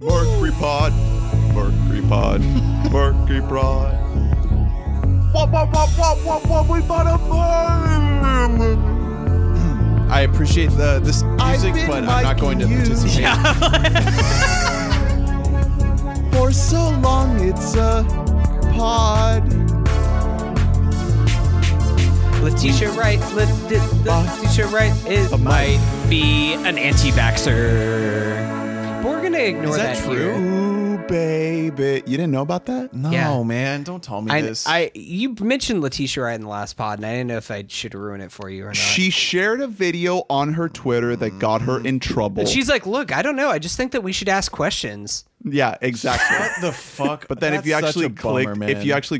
Mercury Pod, Mercury Pod, Mercury Pod. I appreciate this music, but I'm not going to participate. Yeah. For so long, it's a pod. Letitia Wright, Letitia Wright might be an anti-vaxxer. We're going to ignore that. Is that true? Ooh, baby. You didn't know about that? No, yeah. Man. Don't tell me this. You mentioned Letitia Wright in the last pod, and I didn't know if I should ruin it for you or not. She shared a video on her Twitter that got her in trouble. And she's like, look, I don't know. I just think that we should ask questions. Yeah, exactly. What the fuck? But then if you actually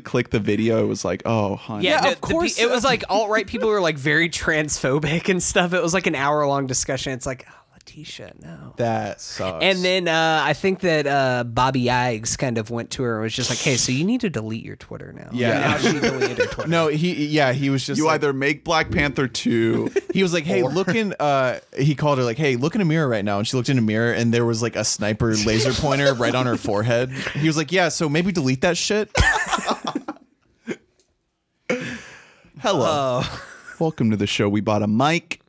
click the video, it was like, oh, honey. Yeah, of course. It was like alt-right people were like very transphobic and stuff. It was like an hour-long discussion. It's like... T-shirt, no. That sucks. And then I think that Bobby Igs kind of went to her and was just like, hey, so you need to delete your Twitter now. Yeah. And now she deleted her Twitter. No, he was just either make Black Panther 2. He was like, hey, he called her like, hey, look in a mirror right now. And she looked in a mirror and there was like a sniper laser pointer right on her forehead. He was like, yeah, so maybe delete that shit. Hello. Welcome to the show. We bought a mic.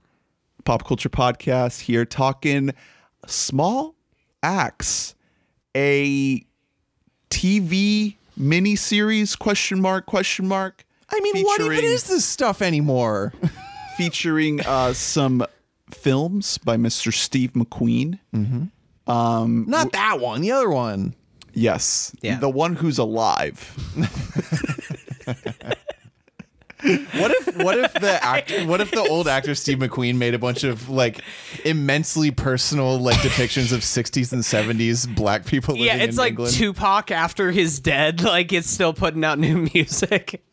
Pop Culture Podcast here, talking Small Axe, a TV miniseries, ? I mean, what even is this stuff anymore? Featuring some films by Mr. Steve McQueen. Mm-hmm. Not that one, the other one. Yes, yeah. The one who's alive. What if the old actor Steve McQueen made a bunch of like immensely personal like depictions of 60s and 70s black people living in England? Yeah, it's like England? Tupac after his dead, like it's still putting out new music.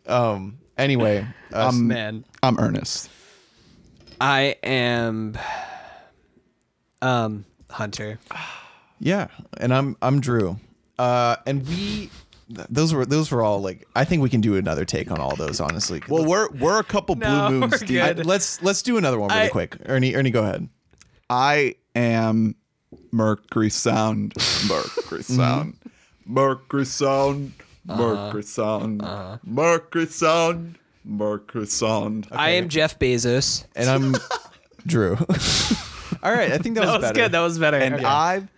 Anyway, man, I'm Ernest. I am Hunter. Yeah, and I'm Drew. And we Those were all like, I think we can do another take on all those, honestly. Well, we're a couple blue moons deep. Let's do another one really quick. Ernie, go ahead. I am Mercury Sound. Okay. I am Jeff Bezos, and I'm Drew. All right, I think that was better. Good. That was better. And okay. I've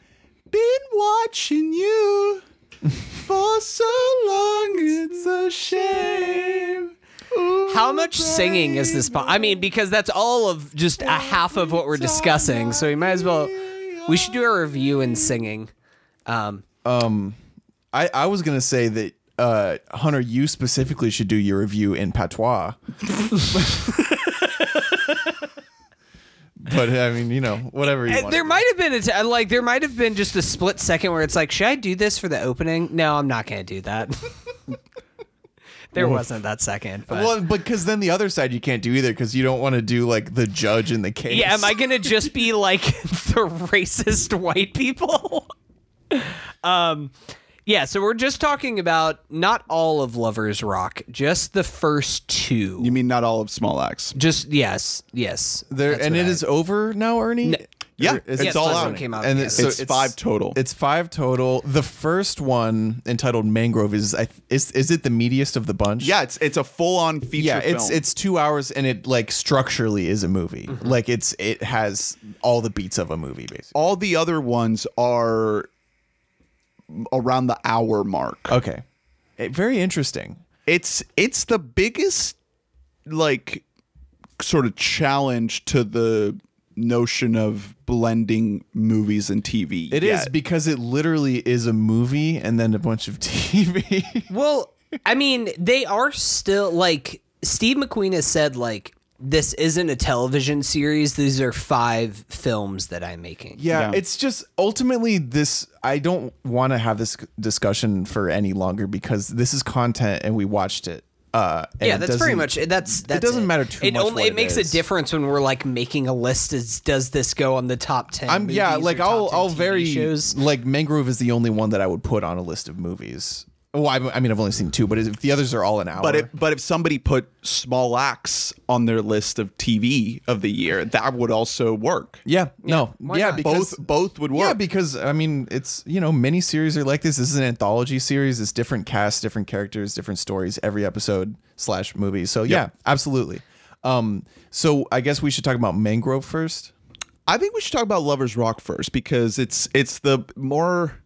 been watching you. For so long, it's a shame. Ooh, how much singing is this? I mean, because that's all of just a half of what we're discussing. So we might as well. We should do a review in singing. I was gonna say that Hunter, you specifically should do your review in patois. But I mean, you know, whatever you want. There might have been there might have been just a split second where it's like, should I do this for the opening? No, I'm not going to do that. There wasn't that second. But. Well, because then the other side you can't do either because you don't want to do like the judge in the case. Yeah, am I going to just be like the racist white people? Yeah, so we're just talking about not all of Lovers Rock, just the first two. You mean not all of Small Axe? Just yes. There and it is over now, Ernie. No. Yeah, it's all out. Came out, and it's 5 total. It's 5 total. The first one entitled Mangrove is it the meatiest of the bunch? Yeah, it's a full on feature. Yeah, it's 2 hours, and it like structurally is a movie. Mm-hmm. Like it has all the beats of a movie basically. All the other ones are around the hour mark. Okay. Very interesting. It's the biggest like sort of challenge to the notion of blending movies and TV. It is because it literally is a movie and then a bunch of TV. Well, I mean, they are still like Steve McQueen has said like this isn't a television series. These are 5 films that I'm making. Yeah, it's just ultimately this. I don't want to have this discussion for any longer because this is content and we watched it. That's pretty much it. That's it doesn't matter too much. It makes a difference when we're like making a list. Does this go on the top 10? Movies like or top 10 TV shows? Like Mangrove is the only one that I would put on a list of movies. Well, I mean, I've only seen two, but if the others are all an hour. But if somebody put Small Axe on their list of TV of the year, that would also work. Yeah. No. Yeah. Because both would work. Yeah, because, I mean, it's, you know, miniseries are like this. This is an anthology series. It's different casts, different characters, different stories, every episode / movie. So, yeah, absolutely. So I guess we should talk about Mangrove first. I think we should talk about Lovers Rock first because it's the more...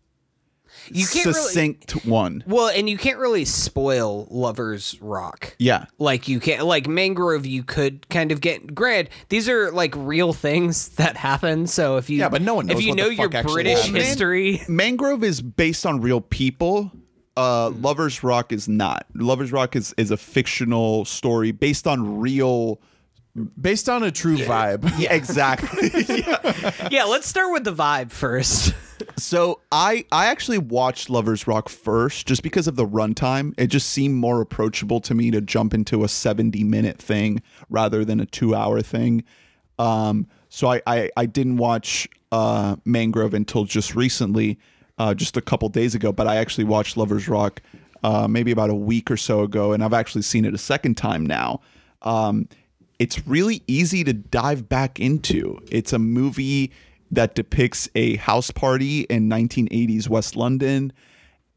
You can't succinct really, one. Well, and you can't really spoil Lovers Rock. Yeah. Like you can't, like Mangrove, you could kind of get, granted, these are like real things that happen. So if you, yeah, but no one knows if you know your British history. Mangrove is based on real people. Lovers Rock is not. Lovers Rock is a fictional story based on real based on a true vibe. Yeah, exactly. Yeah, let's start with the vibe first. So I actually watched Lovers Rock first just because of the runtime. It just seemed more approachable to me to jump into a 70-minute thing rather than a 2-hour thing. So I didn't watch Mangrove until just recently, just a couple days ago. But I actually watched Lovers Rock maybe about a week or so ago, and I've actually seen it a second time now. It's really easy to dive back into. It's a movie that depicts a house party in 1980s West London,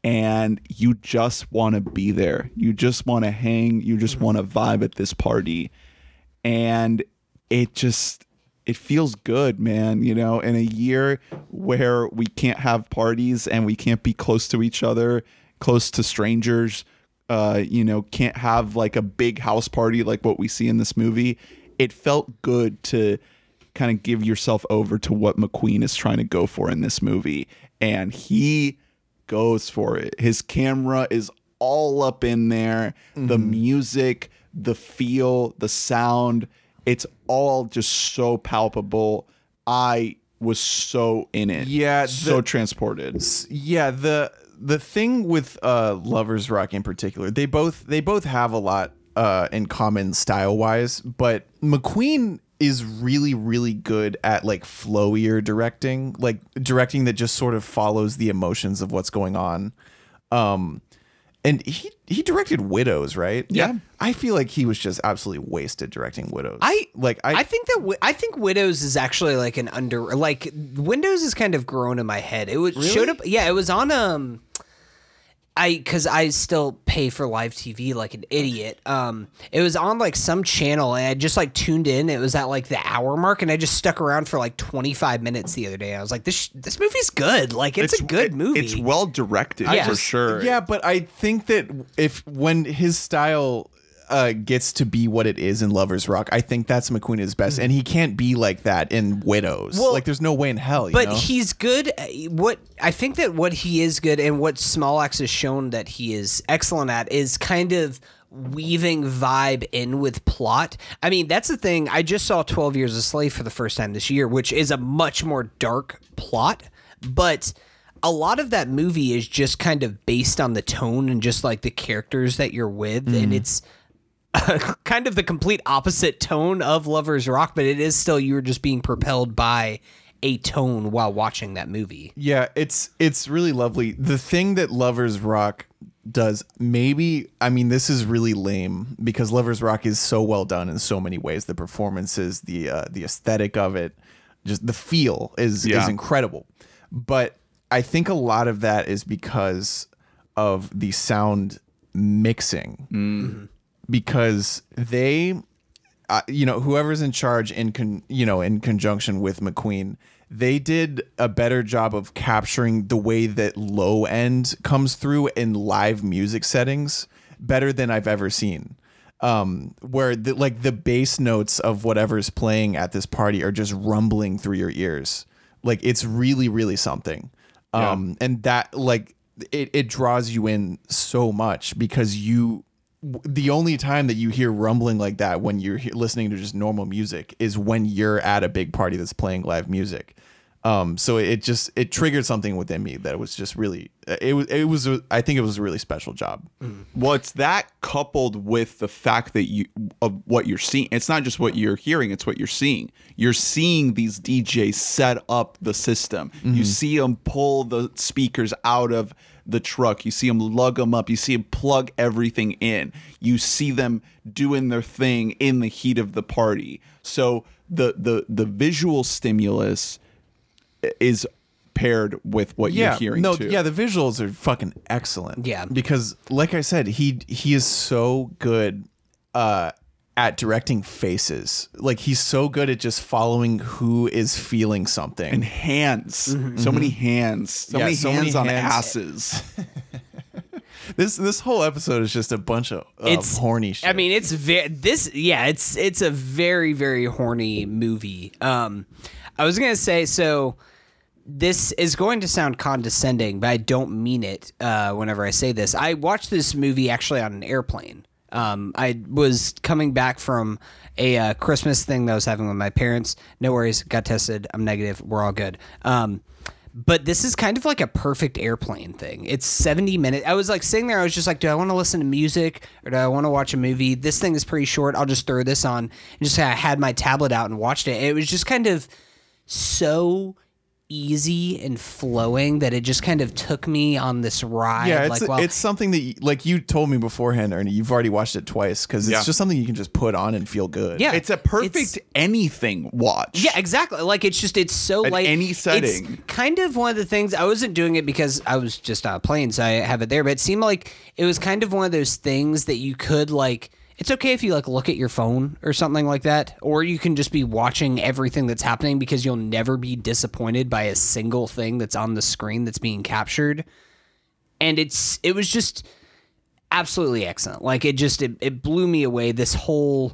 and you just want to be there. You just want to hang. You just want to vibe at this party. And it feels good, man. You know, in a year where we can't have parties and we can't be close to each other, close to strangers, you know, can't have like a big house party like what we see in this movie. It felt good to kind of give yourself over to what McQueen is trying to go for in this movie. And he goes for it. His camera is all up in there. Mm-hmm. The music, the feel, the sound, it's all just so palpable. I was so in it. Yeah. So transported. Yeah. The thing with Lovers Rock in particular, they both have a lot in common style wise, but McQueen is really, really good at like flowier directing, like directing that just sort of follows the emotions of what's going on. And he directed Widows, right? Yeah. I feel like he was just absolutely wasted directing Widows. I think Widows is actually like an Windows is kind of grown in my head. It was really? Showed up. Yeah. It was on, because I still pay for live TV like an idiot. It was on like some channel and I just like tuned in. It was at like the hour mark and I just stuck around for like 25 minutes the other day. I was like, this movie's good. Like it's a good movie. It's well directed for sure. Yeah, but I think that when his style gets to be what it is in Lovers Rock, I think that's McQueen at his best, and he can't be like that in Widows. Well, like there's no way in hell. You know? He's good. What I think that what he is good and what Small Axe has shown that he is excellent at is kind of weaving vibe in with plot. I mean, that's the thing. I just saw 12 Years a Slave for the first time this year, which is a much more dark plot, but a lot of that movie is just kind of based on the tone and just like the characters that you're with, and it's kind of the complete opposite tone of Lovers Rock, but it is still you were just being propelled by a tone while watching that movie. Yeah, it's really lovely. The thing that Lovers Rock does, maybe, I mean, this is really lame because Lovers Rock is so well done in so many ways. The performances, the aesthetic of it, just the feel is incredible. But I think a lot of that is because of the sound mixing. Mm-hmm. Because they, you know, whoever's in charge in conjunction with McQueen, they did a better job of capturing the way that low end comes through in live music settings better than I've ever seen. Where the bass notes of whatever's playing at this party are just rumbling through your ears. Like it's really, really something. And that like it draws you in so much because the only time that you hear rumbling like that when you're listening to just normal music is when you're at a big party that's playing live music. So it just, it triggered something within me that was just really, it was, I think it was a really special job. Well, it's that coupled with the fact that you, of what you're seeing, it's not just what you're hearing, it's what you're seeing. You're seeing these DJs set up the system. Mm-hmm. You see them pull the speakers out of the truck. You see them lug them up. You see them plug everything in. You see them doing their thing in the heat of the party. So the visual stimulus is paired with what you're hearing. No, too. Yeah, the visuals are fucking excellent. Yeah, because like I said, he is so good at directing faces. Like he's so good at just following who is feeling something. And hands, mm-hmm. so many hands, so many hands on asses. This whole episode is just a bunch of horny shit. I mean, it's a very, very horny movie. I was gonna say so. This is going to sound condescending, but I don't mean it whenever I say this. I watched this movie actually on an airplane. I was coming back from a Christmas thing that I was having with my parents. No worries. Got tested. I'm negative. We're all good. But this is kind of like a perfect airplane thing. It's 70 minutes. I was like sitting there. I was just like, do I want to listen to music or do I want to watch a movie? This thing is pretty short. I'll just throw this on. And just I had my tablet out and watched it. It was just kind of so easy and flowing that it just kind of took me on this ride. Yeah, it's something that you told me beforehand, Ernie. You've already watched it twice because it's just something you can just put on and feel good. Yeah, it's a perfect anything watch. Yeah, exactly. Like it's just it's so light. Any setting. It's kind of one of the things I wasn't doing it because I was just on a plane, so I have it there. But it seemed like it was kind of one of those things that you could like. It's okay if you like look at your phone or something like that, or you can just be watching everything that's happening because you'll never be disappointed by a single thing that's on the screen that's being captured. And it was just absolutely excellent. Like it blew me away. This whole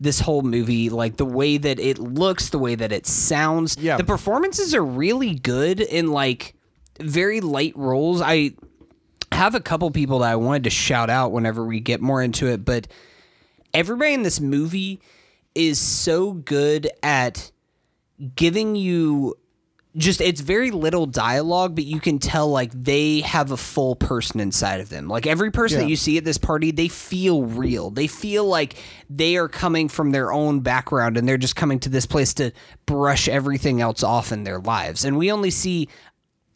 movie, like the way that it looks, the way that it sounds, the performances are really good in like very light roles. I have a couple people that I wanted to shout out whenever we get more into it, but everybody in this movie is so good at giving you just, it's very little dialogue, but you can tell like they have a full person inside of them. Like every person that you see at this party, they feel real. They feel like they are coming from their own background and they're just coming to this place to brush everything else off in their lives. And we only see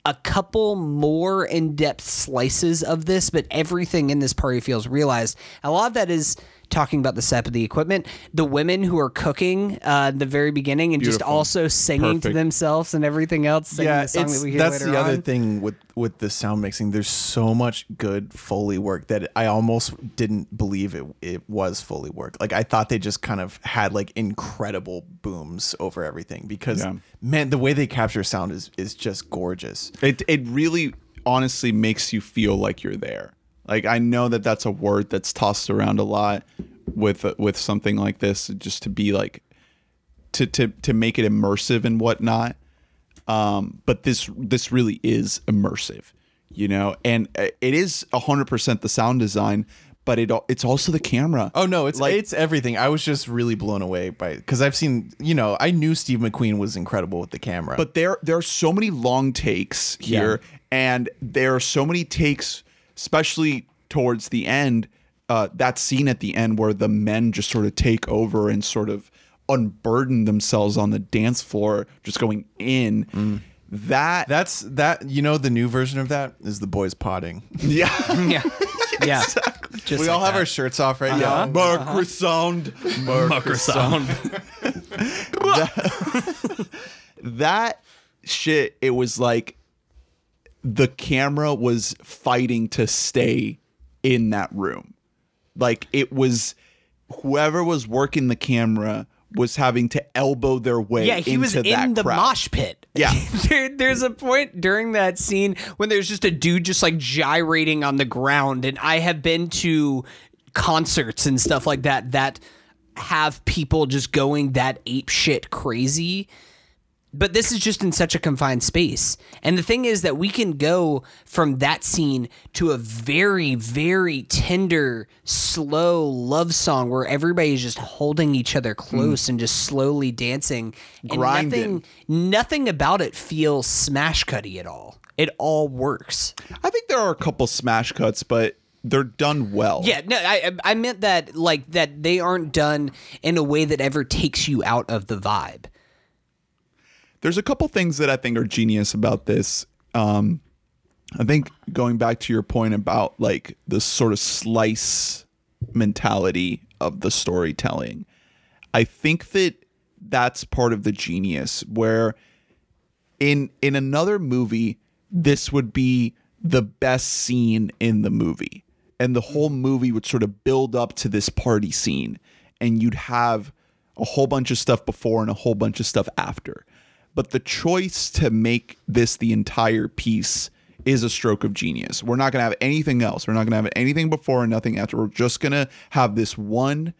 a couple more in-depth slices of this, but everything in this party feels realized. A lot of that is talking about the setup of the equipment, the women who are cooking at the very beginning, and beautiful. Just also singing perfect. To themselves and everything else. Singing the song that we hear that's later the on. Other thing with the sound mixing. There's so much good Foley work that I almost didn't believe it was Foley work. Like I thought they just kind of had like incredible booms over everything because man, the way they capture sound is just gorgeous. It really honestly makes you feel like you're there. Like I know that that's a word that's tossed around a lot with something like this, just to be like to make it immersive and whatnot. But this really is immersive, you know. And it is 100% the sound design, but it's also the camera. Oh no, it's everything. I was just really blown away by because I've seen, you know, I knew Steve McQueen was incredible with the camera, but there are so many long takes here, and there are so many takes. Especially towards the end, that scene at the end where the men just sort of take over and sort of unburden themselves on the dance floor, just going in. That's you know, the new version of that is the boys potting. Yeah. Yeah. Yeah. Exactly. Just we all have our shirts off right now. Microsound. Microsound. That shit, it was like, the camera was fighting to stay in that room. Like it was whoever was working the camera was having to elbow their way into that crowd. Yeah, he was in the mosh pit. Yeah. There's a point during that scene when there's just a dude just like gyrating on the ground. And I have been to concerts and stuff like that have people just going that ape shit crazy. But this is just in such a confined space. And the thing is that we can go from that scene to a very, very tender, slow love song where everybody's just holding each other close and just slowly dancing. Grinding. And nothing about it feels smash cutty at all. It all works. I think there are a couple smash cuts, but they're done well. Yeah, no, I meant that like that they aren't done in a way that ever takes you out of the vibe. There's a couple things that I think are genius about this. I think going back to your point about like the sort of slice mentality of the storytelling, I think that that's part of the genius where in another movie, this would be the best scene in the movie. And the whole movie would sort of build up to this party scene. And you'd have a whole bunch of stuff before and a whole bunch of stuff after. But the choice to make this the entire piece is a stroke of genius. We're not going to have anything else. We're not going to have anything before and nothing after. We're just going to have this one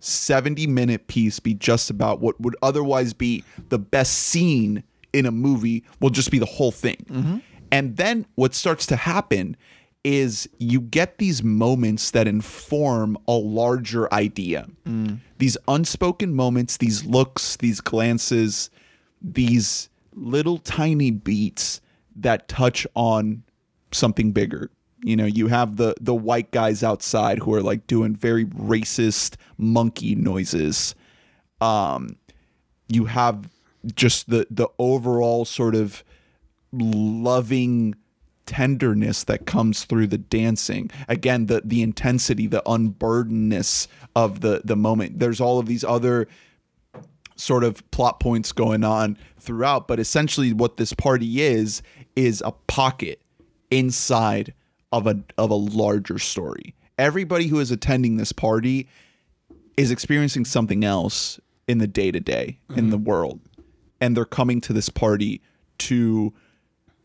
70-minute piece be just about what would otherwise be the best scene in a movie will just be the whole thing. Mm-hmm. And then what starts to happen is you get these moments that inform a larger idea. These unspoken moments, these looks, these glances, these little tiny beats that touch on something bigger. You know, you have the white guys outside who are like doing very racist monkey noises. You have just the overall sort of loving tenderness that comes through the dancing. Again, the intensity, the unburdenedness of the moment. There's all of these other sort of plot points going on throughout, but essentially what this party is a pocket inside of a larger story. Everybody who is attending this party is experiencing something else in the day-to-day, in the world, and they're coming to this party to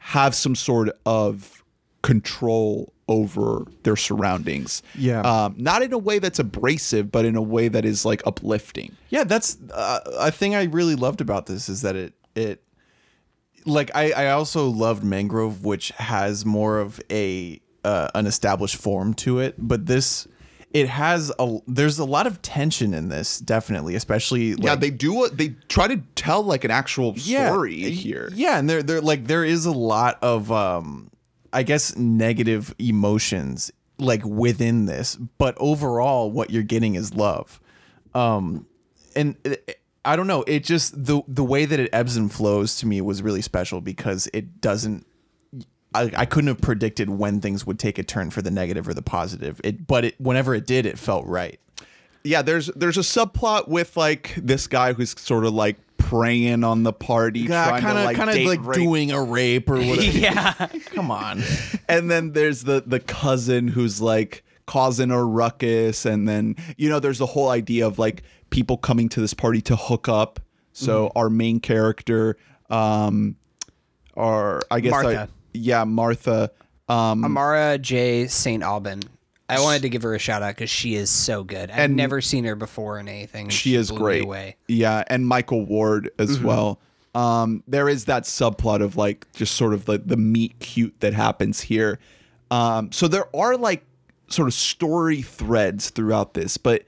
have some sort of control over their surroundings. Yeah. Not in a way that's abrasive, but in a way that is like uplifting. Yeah, that's a thing I really loved about this is that it like I also loved Mangrove, which has more of a an established form to it, but this there's a lot of tension in this, definitely, especially. Like, yeah, they try to tell like an actual story here. Yeah, and there is a lot of, I guess, negative emotions like within this, but overall, what you're getting is love. And I don't know, it just the way that it ebbs and flows to me was really special because it doesn't. I couldn't have predicted when things would take a turn for the negative or the positive. Whenever it did, it felt right. Yeah, there's a subplot with like this guy who's sort of like preying on the party, kind of doing a rape or whatever. Yeah, come on. And then there's the cousin who's like causing a ruckus, and then you know there's the whole idea of like people coming to this party to hook up. So our main character, Martha. Yeah, Martha. Amara J St Alban. I wanted to give her a shout out because she is so good. I've never seen her before in anything. She is great. Yeah, and Michael Ward as well. There is that subplot of like just sort of like the meet cute that happens here. So there are like sort of story threads throughout this, but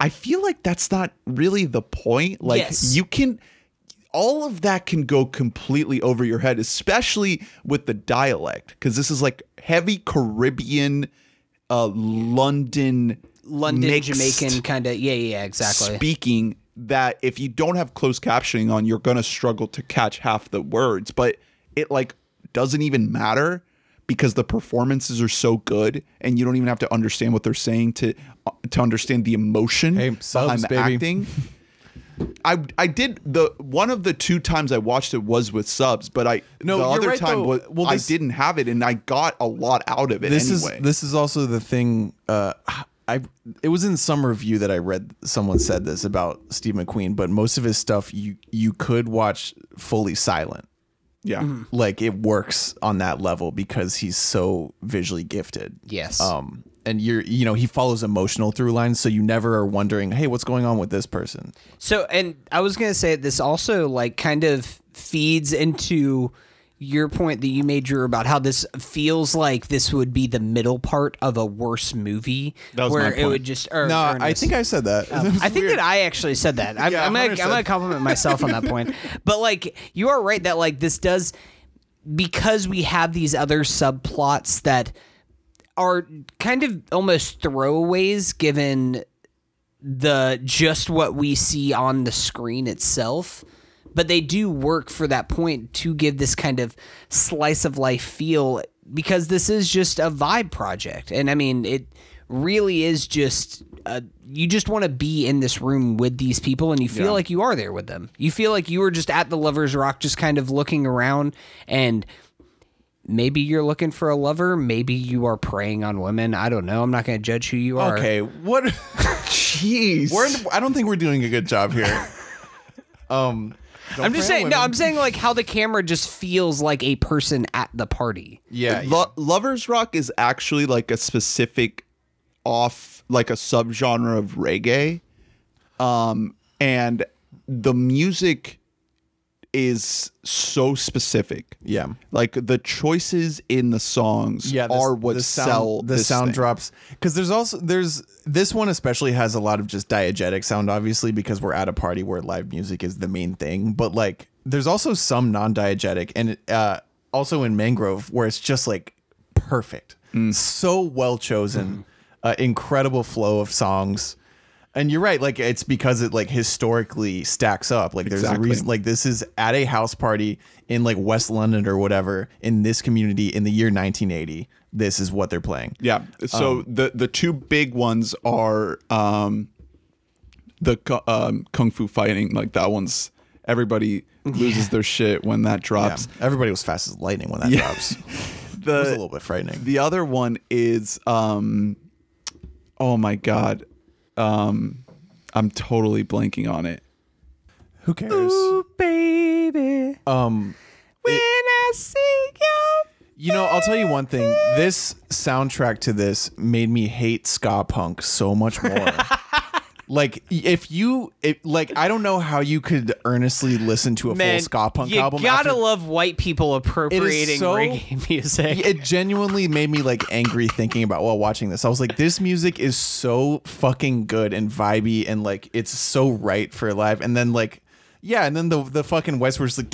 I feel like that's not really the point. Like you can. All of that can go completely over your head, especially with the dialect, because this is like heavy Caribbean, London, Jamaican kind of. Yeah, exactly. Speaking that if you don't have closed captioning on, you're going to struggle to catch half the words, but it like doesn't even matter because the performances are so good and you don't even have to understand what they're saying to understand the emotion behind the acting. I did the one of the two times I watched it was with subs, but I didn't have it and I got a lot out of it. This is also the thing. It was in some review that I read. Someone said this about Steve McQueen, but most of his stuff you could watch fully silent. Yeah, like it works on that level because he's so visually gifted. Yes. and you're, you know, he follows emotional through lines, so you never are wondering, hey, what's going on with this person? So, and I was going to say, this also like kind of feeds into your point that you made, Drew, about how this feels like this would be the middle part of a worse movie. That was where my point. It would just. I think I said that. I think that I actually said that. I'm gonna compliment myself on that point. But like, you are right that like this does, because we have these other subplots that are kind of almost throwaways given the just what we see on the screen itself. But they do work for that point to give this kind of slice of life feel, because this is just a vibe project. And I mean, it really is just, you just want to be in this room with these people, and you feel like you are there with them. You feel like you were just at the Lovers Rock, just kind of looking around, and maybe you're looking for a lover. Maybe you are preying on women. I don't know. I'm not going to judge who you are. Okay. What? Jeez. I don't think we're doing a good job here. I'm just saying, women. No, I'm saying like how the camera just feels like a person at the party. Yeah. Lovers Rock is actually like a specific like a subgenre of reggae. And the music is so specific. Yeah. Like the choices in the songs are what sell the sound drops. Because there's this one especially has a lot of just diegetic sound, obviously, because we're at a party where live music is the main thing. But like there's also some non-diegetic, and also in Mangrove, where it's just like perfect. So well chosen, incredible flow of songs. And you're right, like it's because it like historically stacks up. Like there's a reason, like this is at a house party in like West London or whatever in this community in the year 1980. This is what they're playing. Yeah. So the two big ones are the Kung Fu Fighting. Like that one's everybody loses their shit when that drops. Yeah. Everybody was fast as lightning when that drops. It was a little bit frightening. The other one is oh my God. I'm totally blanking on it. Who cares? Ooh, baby. When I see you know, I'll tell you one thing. This soundtrack to this made me hate ska punk so much more. Like I don't know how you could earnestly listen to a full ska punk album. You gotta love white people appropriating reggae music. It genuinely made me like angry thinking about while watching this. I was like, this music is so fucking good and vibey, and like it's so right for live. And then like, yeah, and then the fucking West were just like,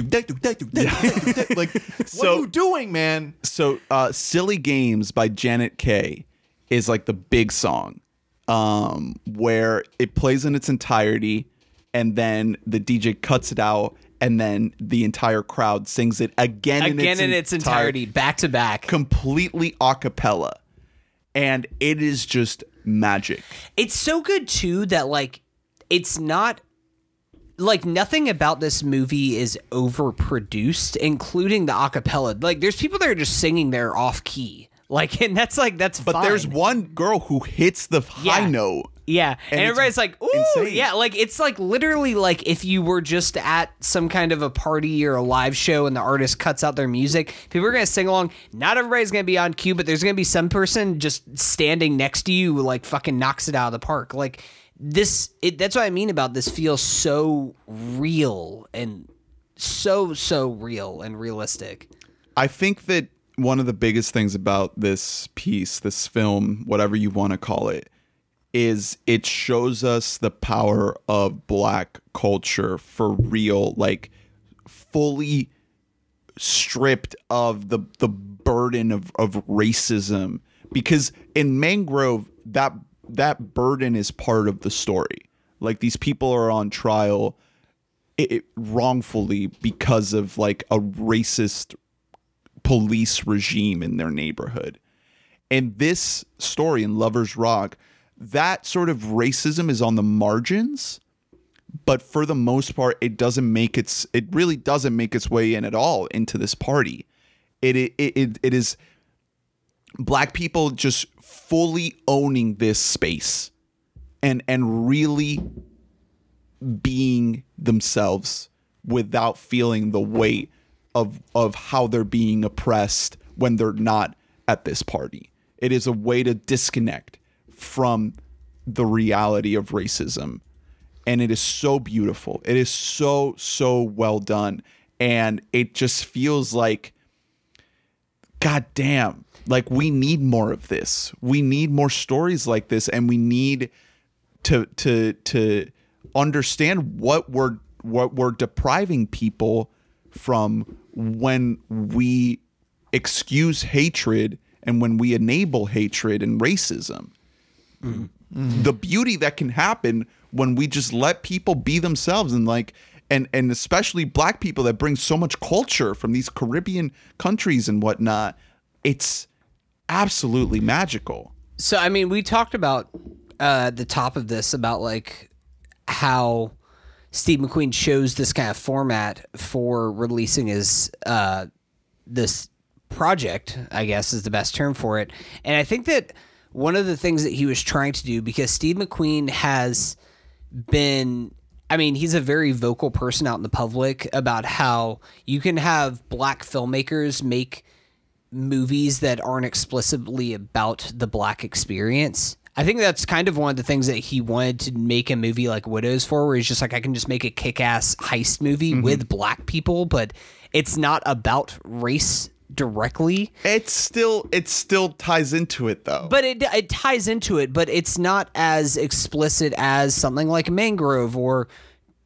like what are you doing, man? So "Silly Games" by Janet Kay is like the big song. Where it plays in its entirety, and then the DJ cuts it out, and then the entire crowd sings it again in its entirety, back to back, completely a cappella, and it is just magic. It's so good too that like it's not like nothing about this movie is overproduced, including the a cappella. Like there's people that are just singing their off key. Like, and that's like, that's fine. But there's one girl who hits the high note. Yeah. And everybody's like, ooh, insane. Yeah. Like, it's like literally like if you were just at some kind of a party or a live show and the artist cuts out their music, people are going to sing along. Not everybody's going to be on cue, but there's going to be some person just standing next to you who like fucking knocks it out of the park. Like this, that's what I mean about this feels so real and so real and realistic. I think that one of the biggest things about this piece, this film, whatever you want to call it, is it shows us the power of Black culture for real, like fully stripped of the burden of racism. Because in Mangrove, that burden is part of the story. Like these people are on trial wrongfully because of like a racist police regime in their neighborhood. And this story in Lovers Rock, that sort of racism is on the margins, but for the most part, it really doesn't make its way in at all into this party. It is Black people just fully owning this space and really being themselves without feeling the weight of how they're being oppressed when they're not at this party. It is a way to disconnect from the reality of racism. And it is so beautiful. It is so, so well done. And it just feels like, God damn, like we need more of this. We need more stories like this. And we need to understand what we're depriving people from when we excuse hatred and when we enable hatred and racism. Mm. Mm. The beauty that can happen when we just let people be themselves, and like, and especially black people that bring so much culture from these Caribbean countries and whatnot, it's absolutely magical. So, I mean, we talked about the top of this about like how Steve McQueen chose this kind of format for releasing his this project, I guess is the best term for it. And I think that one of the things that he was trying to do, because Steve McQueen has been, I mean, he's a very vocal person out in the public about how you can have black filmmakers make movies that aren't explicitly about the black experience. I think that's kind of one of the things that he wanted to make a movie like Widows for, where he's just like, I can just make a kick-ass heist movie mm-hmm. with black people, but it's not about race directly. It still ties into it though. But it ties into it, but it's not as explicit as something like Mangrove or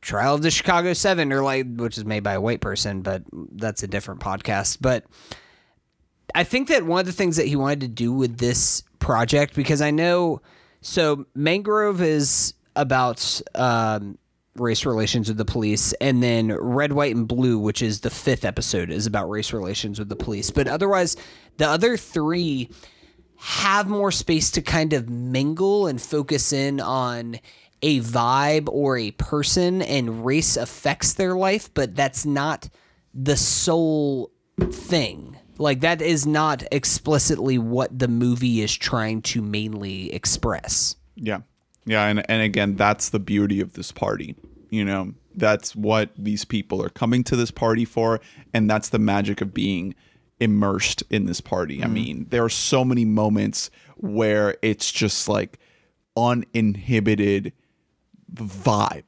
Trial of the Chicago 7, or like, which is made by a white person, but that's a different podcast. But I think that one of the things that he wanted to do with this project, because I know, so Mangrove is about race relations with the police, and then Red, White, and Blue, which is the fifth episode, is about race relations with the police. But otherwise, the other three have more space to kind of mingle and focus in on a vibe or a person, and race affects their life, but that's not the sole thing. Like, that is not explicitly what the movie is trying to mainly express. Yeah. Yeah, and again, that's the beauty of this party. You know, that's what these people are coming to this party for, and that's the magic of being immersed in this party. Mm. I mean, there are so many moments where it's just like uninhibited vibe.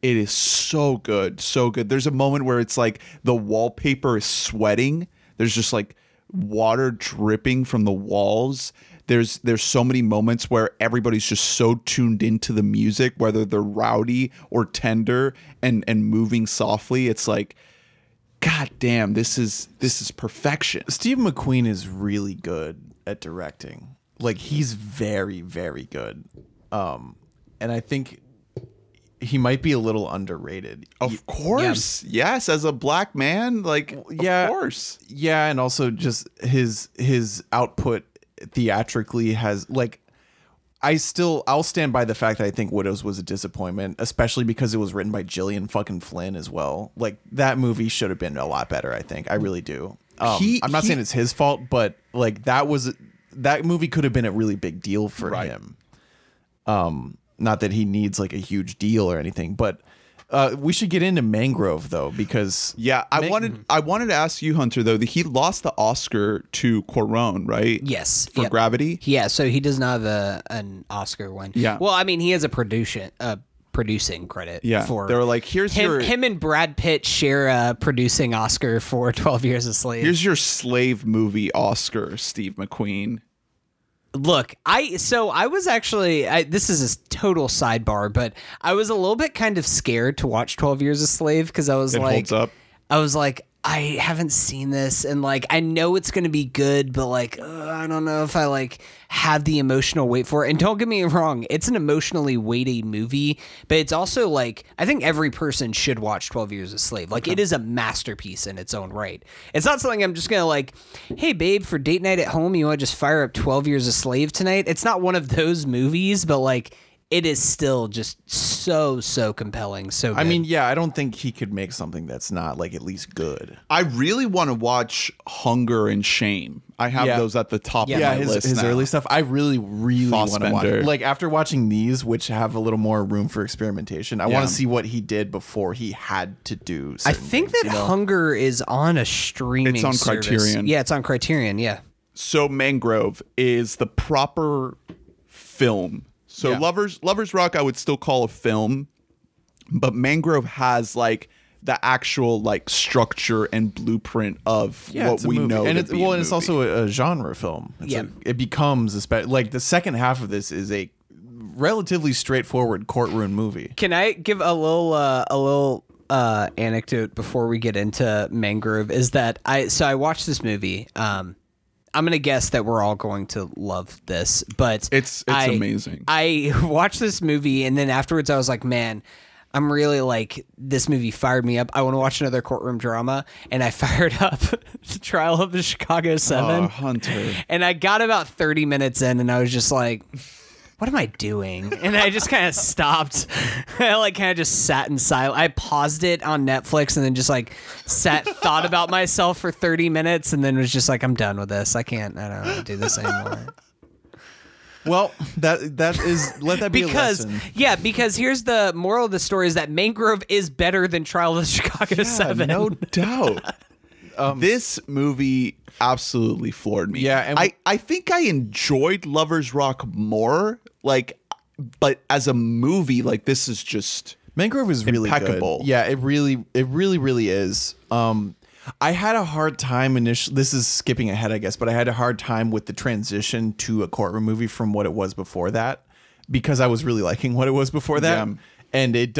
It is so good, so good. There's a moment where it's like the wallpaper is sweating. There's just like water dripping from the walls. There's so many moments where everybody's just so tuned into the music, whether they're rowdy or tender and moving softly. It's like, God damn, this is perfection. Steve McQueen is really good at directing. Like, he's very, very good. And I think he might be a little underrated. Of course. Yeah. Yes. As a black man, like, yeah, of course. Yeah. And also just his output theatrically has, like, I'll stand by the fact that I think Widows was a disappointment, especially because it was written by Gillian fucking Flynn as well. Like, that movie should have been a lot better. I think I really do. I'm not saying it's his fault, but like that movie could have been a really big deal for him. Not that he needs like a huge deal or anything, but we should get into Mangrove though, because I wanted to ask you, Hunter, though, that he lost the Oscar to Cuarón, right? Yes, for Gravity. Yeah, so he does not have an Oscar one. Yeah, well, I mean, he has a producing credit. Yeah, for they were like, here's him and Brad Pitt share a producing Oscar for 12 Years a Slave. Here's your slave movie Oscar, Steve McQueen. Look, I was actually, this is a total sidebar, but I was a little bit kind of scared to watch 12 Years a Slave, because I was I haven't seen this, and like, I know it's going to be good, but like, I don't know if I like have the emotional weight for it. And don't get me wrong, it's an emotionally weighty movie, but it's also like, I think every person should watch 12 Years a Slave. Like, it is a masterpiece in its own right. It's not something I'm just going to like, hey babe, for date night at home, you want to just fire up 12 Years a Slave tonight? It's not one of those movies, but like, it is still just so, so compelling. So good. I mean, yeah, I don't think he could make something that's not like at least good. I really want to watch Hunger and Shame. I have those at the top of my list. His early stuff, I really, really want to watch. Like, after watching these, which have a little more room for experimentation, I want to see what he did before he had to do. I think that Hunger is on a streaming service. It's on Criterion. Yeah, it's on Criterion. Yeah. So Mangrove is the proper film. So Lovers Rock, I would still call a film, but Mangrove has like the actual like structure and blueprint of what we know. And it's, well, and it's also a genre film. It's it becomes like the second half of this is a relatively straightforward courtroom movie. Can I give a little anecdote before we get into Mangrove? Is that I watched this movie. I'm going to guess that we're all going to love this, but it's amazing. I watched this movie and then afterwards I was like, man, I'm really like, this movie fired me up. I want to watch another courtroom drama. And I fired up the Trial of the Chicago 7. Oh, Hunter. And I got about 30 minutes in and I was just like, what am I doing? And I just kind of stopped. I like kind of just sat in silence. I paused it on Netflix and then just like thought about myself for 30 minutes and then was just like, I'm done with this. I don't do this anymore. Well, that is, let that be a lesson. Yeah, because here's the moral of the story is that Mangrove is better than Trial of the Chicago 7. No doubt. This movie absolutely floored me. Yeah, and I think I enjoyed Lovers Rock more, like, but as a movie, like this is just Mangrove is really impeccable. Good. Yeah, it really is. I had a hard time initially. This is skipping ahead, I guess, but I had a hard time with the transition to a courtroom movie from what it was before that, because I was really liking what it was before that, and it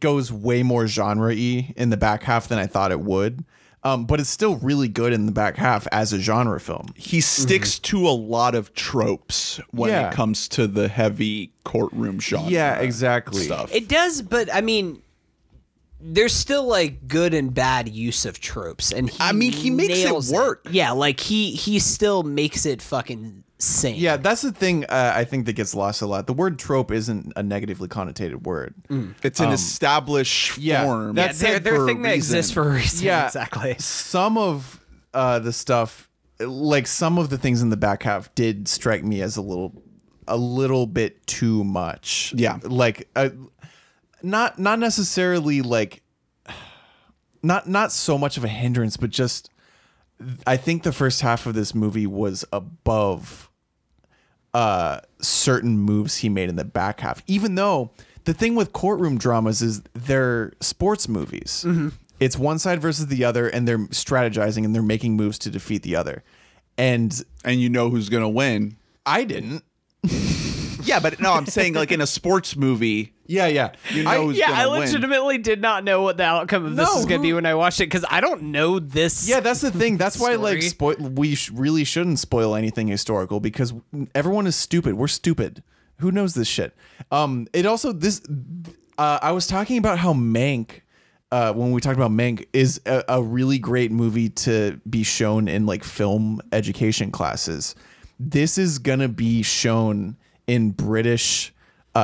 goes way more genre-y in the back half than I thought it would. But it's still really good in the back half as a genre film. He sticks to a lot of tropes when it comes to the heavy courtroom genre. Yeah, exactly. Stuff. It does, but I mean, there's still like good and bad use of tropes, and he makes it work. It. Yeah, like he still makes it fucking sane. Yeah, that's the thing I think that gets lost a lot. The word trope isn't a negatively connotated word. It's an established form. Yeah, that's their thing that exists for a reason. Yeah, exactly. Some of the stuff, like some of the things in the back half, did strike me as a little bit too much. Yeah, like. Not necessarily like not so much of a hindrance, but just I think the first half of this movie was above certain moves he made in the back half, even though the thing with courtroom dramas is they're sports movies. It's one side versus the other, and they're strategizing and they're making moves to defeat the other. And you know who's going to win. I didn't. Yeah, but no, I'm saying like in a sports movie. Yeah. You know who's gonna win. I legitimately did not know what the outcome of this is going to be when I watched it, because I don't know this. Yeah, that's the thing. That's why like we really shouldn't spoil anything historical, because everyone is stupid. We're stupid. Who knows this shit? It also this. I was talking about how Mank. When we talked about Mank, is a really great movie to be shown in like film education classes. This is gonna be shown in British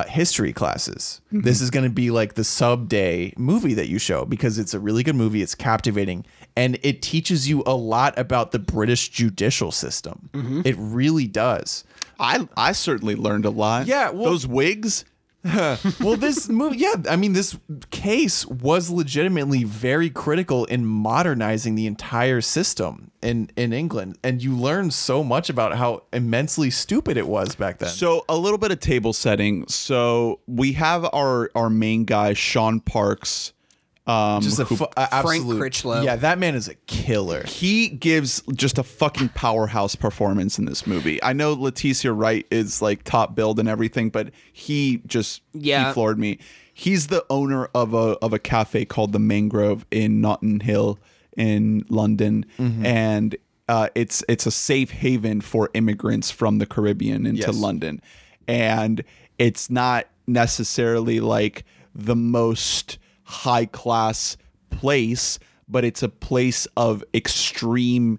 history classes. This is going to be like the sub day movie that you show, because it's a really good movie. It's captivating, and it teaches you a lot about the British judicial system. It really does. I certainly learned a lot. Yeah. Well, those wigs. This movie. Yeah. I mean, this case was legitimately very critical in modernizing the entire system in England, and you learn so much about how immensely stupid it was back then. So a little bit of table setting. So we have our main guy, Sean Parks, just Frank Crichlow. Yeah, that man is a killer. He gives just a fucking powerhouse performance in this movie. I know Letitia Wright is like top billed and everything, but he floored me. He's the owner of a cafe called the Mangrove in Notting Hill in London, and it's a safe haven for immigrants from the Caribbean into London, and it's not necessarily like the most high class place, but it's a place of extreme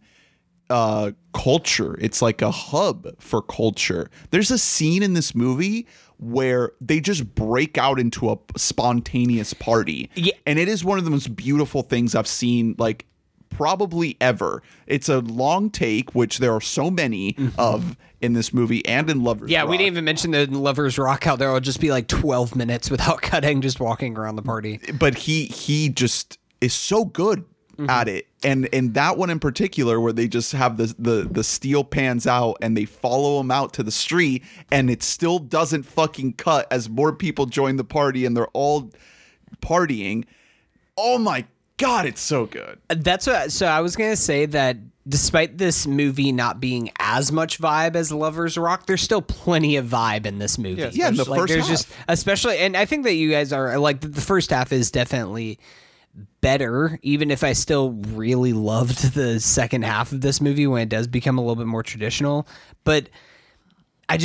culture. It's like a hub for culture. There's a scene in this movie where they just break out into a spontaneous party. Yeah. And it is one of the most beautiful things I've seen, like probably ever. It's a long take, which there are so many of in this movie and in Lovers Rock. Yeah, we didn't even mention that in Lovers Rock how there will just be like 12 minutes without cutting, just walking around the party. But he just is so good at it. And that one in particular, where they just have the steel pans out and they follow him out to the street, and it still doesn't fucking cut as more people join the party and they're all partying. Oh my God, it's so good. That's what. So I was going to say that despite this movie not being as much vibe as Lovers Rock, there's still plenty of vibe in this movie. Yeah, yeah, the first half. Just, especially, and I think that you guys are like, the first half is definitely better, even if I still really loved the second half of this movie when it does become a little bit more traditional. But I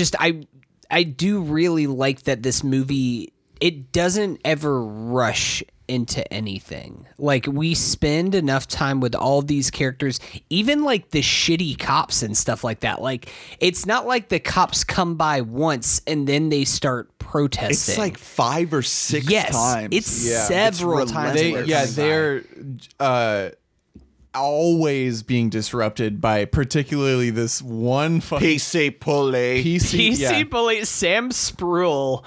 do really like that this movie, it doesn't ever rush into anything. Like, we spend enough time with all these characters, even like the shitty cops and stuff like that. Like, it's not like the cops come by once and then they start protesting. It's like 5 or 6 times. It's several times. They're always being disrupted by particularly this one fucking PC Pulley. PC Pulley, Sam Spruell.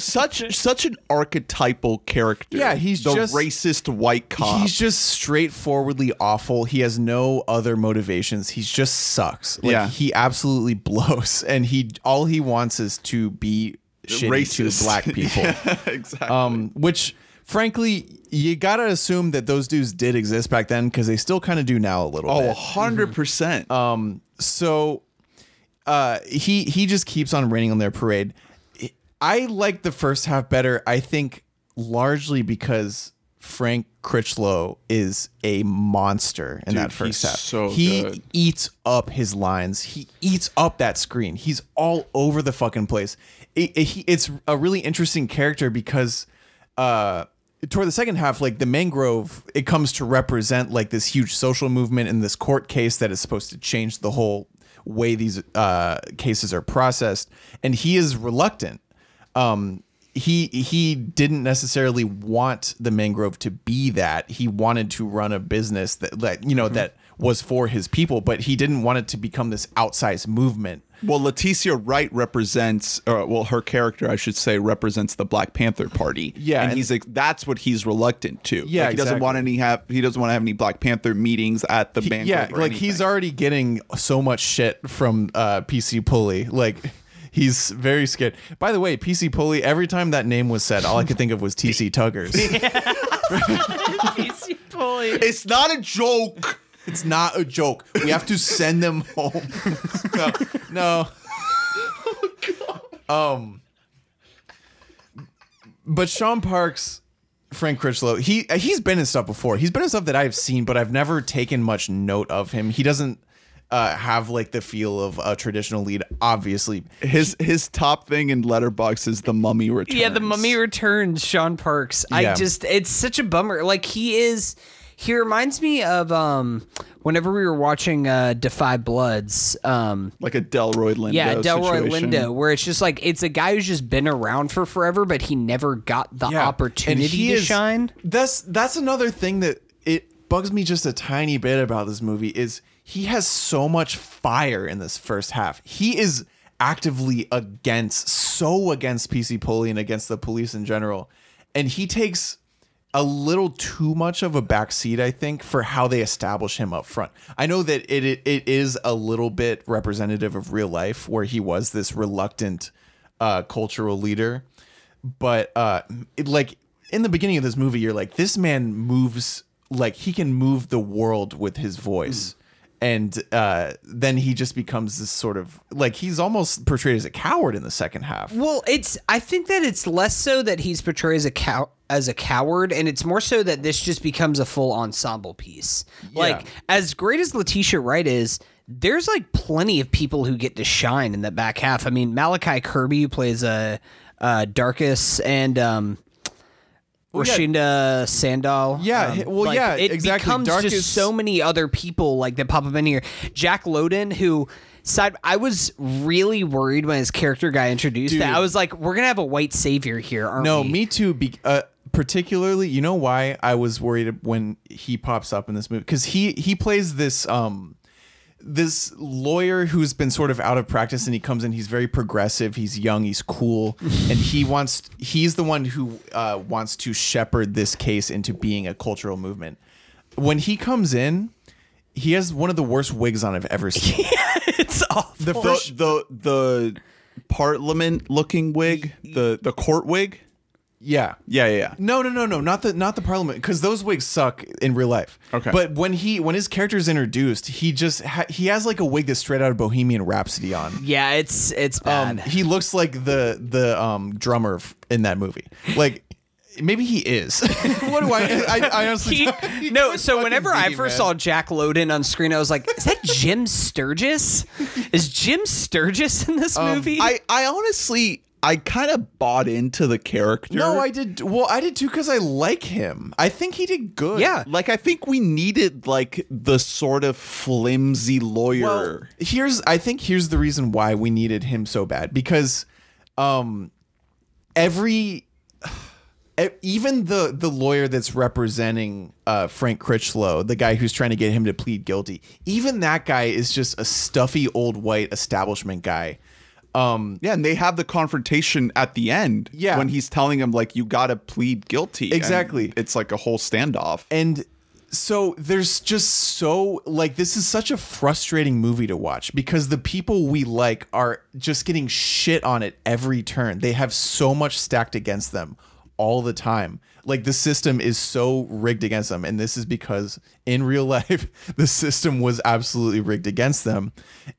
Such an archetypal character. Yeah, he's the racist white cop. He's just straightforwardly awful. He has no other motivations. He just sucks. Like, he absolutely blows, and all he wants is to be racist to black people. Yeah, exactly. Which, frankly, you got to assume that those dudes did exist back then, because they still kind of do now a little bit. Oh, 100%. So he just keeps on raining on their parade. I like the first half better, I think, largely because Frank Crichlow is a monster in that first half. So he eats up his lines. He eats up that screen. He's all over the fucking place. It's a really interesting character because... toward the second half, like the Mangrove, it comes to represent like this huge social movement in this court case that is supposed to change the whole way these cases are processed. And he is reluctant. He didn't necessarily want the Mangrove to be that. He wanted to run a business that was for his people, but he didn't want it to become this outsized movement. Well, Letitia Wright her character, I should say, represents the Black Panther Party. Yeah, and he's like, that's what he's reluctant to. Yeah, like, he doesn't want to have any Black Panther meetings at the Mangrove. Yeah, like anything. He's already getting so much shit from PC Pulley. Like, he's very scared. By the way, PC Pulley. Every time that name was said, all I could think of was TC Tuggers. PC Pulley. It's not a joke. It's not a joke. We have to send them home. No. Oh, God. But Sean Parks, Frank Crichlow, he's been in stuff before. He's been in stuff that I've seen, but I've never taken much note of him. He doesn't have like the feel of a traditional lead. Obviously, his top thing in Letterboxd is The Mummy Returns. Yeah, The Mummy Returns. Sean Parks. Yeah. It's such a bummer. Like, he is. He reminds me of whenever we were watching Defy Bloods. Like a Delroy Lindo situation. Lindo, where it's just like, it's a guy who's just been around for forever, but he never got the opportunity to shine. That's another thing that it bugs me just a tiny bit about this movie is he has so much fire in this first half. He is actively against PC Pulley and against the police in general. And he takes a little too much of a backseat, I think, for how they establish him up front. I know that it is a little bit representative of real life, where he was this reluctant cultural leader. But like in the beginning of this movie, you're like, this man moves, like he can move the world with his voice. And then he just becomes this sort of, like, he's almost portrayed as a coward in the second half. Well, I think that it's less so that he's portrayed as a coward, and it's more so that this just becomes a full ensemble piece. Yeah. Like, as great as Letitia Wright is, there's like plenty of people who get to shine in the back half. I mean, Malachi Kirby, who plays Darkus, and Roshinda Sandal. Yeah, well, like, yeah, it exactly. It becomes just so many other people like that pop up in here. Jack Lowden, I was really worried when his character got introduced. Dude, that I was like, we're going to have a white savior here, aren't we? No, me too. Particularly, you know why I was worried when he pops up in this movie? Because he plays this... this lawyer who's been sort of out of practice, and he comes in, he's very progressive, he's young, he's cool, and he's the one who wants to shepherd this case into being a cultural movement. when he comes in, he has one of the worst wigs on I've ever seen. Yeah, it's awful. The parliament looking wig, the court wig. Yeah. No. Not the parliament, because those wigs suck in real life. Okay. But when his character is introduced, he has like a wig that's straight out of Bohemian Rhapsody on. Yeah, it's bad. He looks like the drummer in that movie. Like. Maybe he is. What do I honestly don't. No, so whenever I first saw Jack Lowden on screen, I was like, is that Jim Sturgess? Is Jim Sturgess in this movie? I honestly, I kind of bought into the character. No, I did. Well, I did too, because I like him. I think he did good. Yeah. Like, I think we needed, like, the sort of flimsy lawyer. Well, here's the reason why we needed him so bad. Because even the lawyer that's representing Frank Crichlow, the guy who's trying to get him to plead guilty, even that guy is just a stuffy old white establishment guy. Yeah, and they have the confrontation at the end when he's telling him, like, you got to plead guilty. Exactly. It's like a whole standoff. And so there's just this is such a frustrating movie to watch because the people we like are just getting shit on at every turn. They have so much stacked against them. All the time. Like, the system is so rigged against them, and this is because in real life the system was absolutely rigged against them.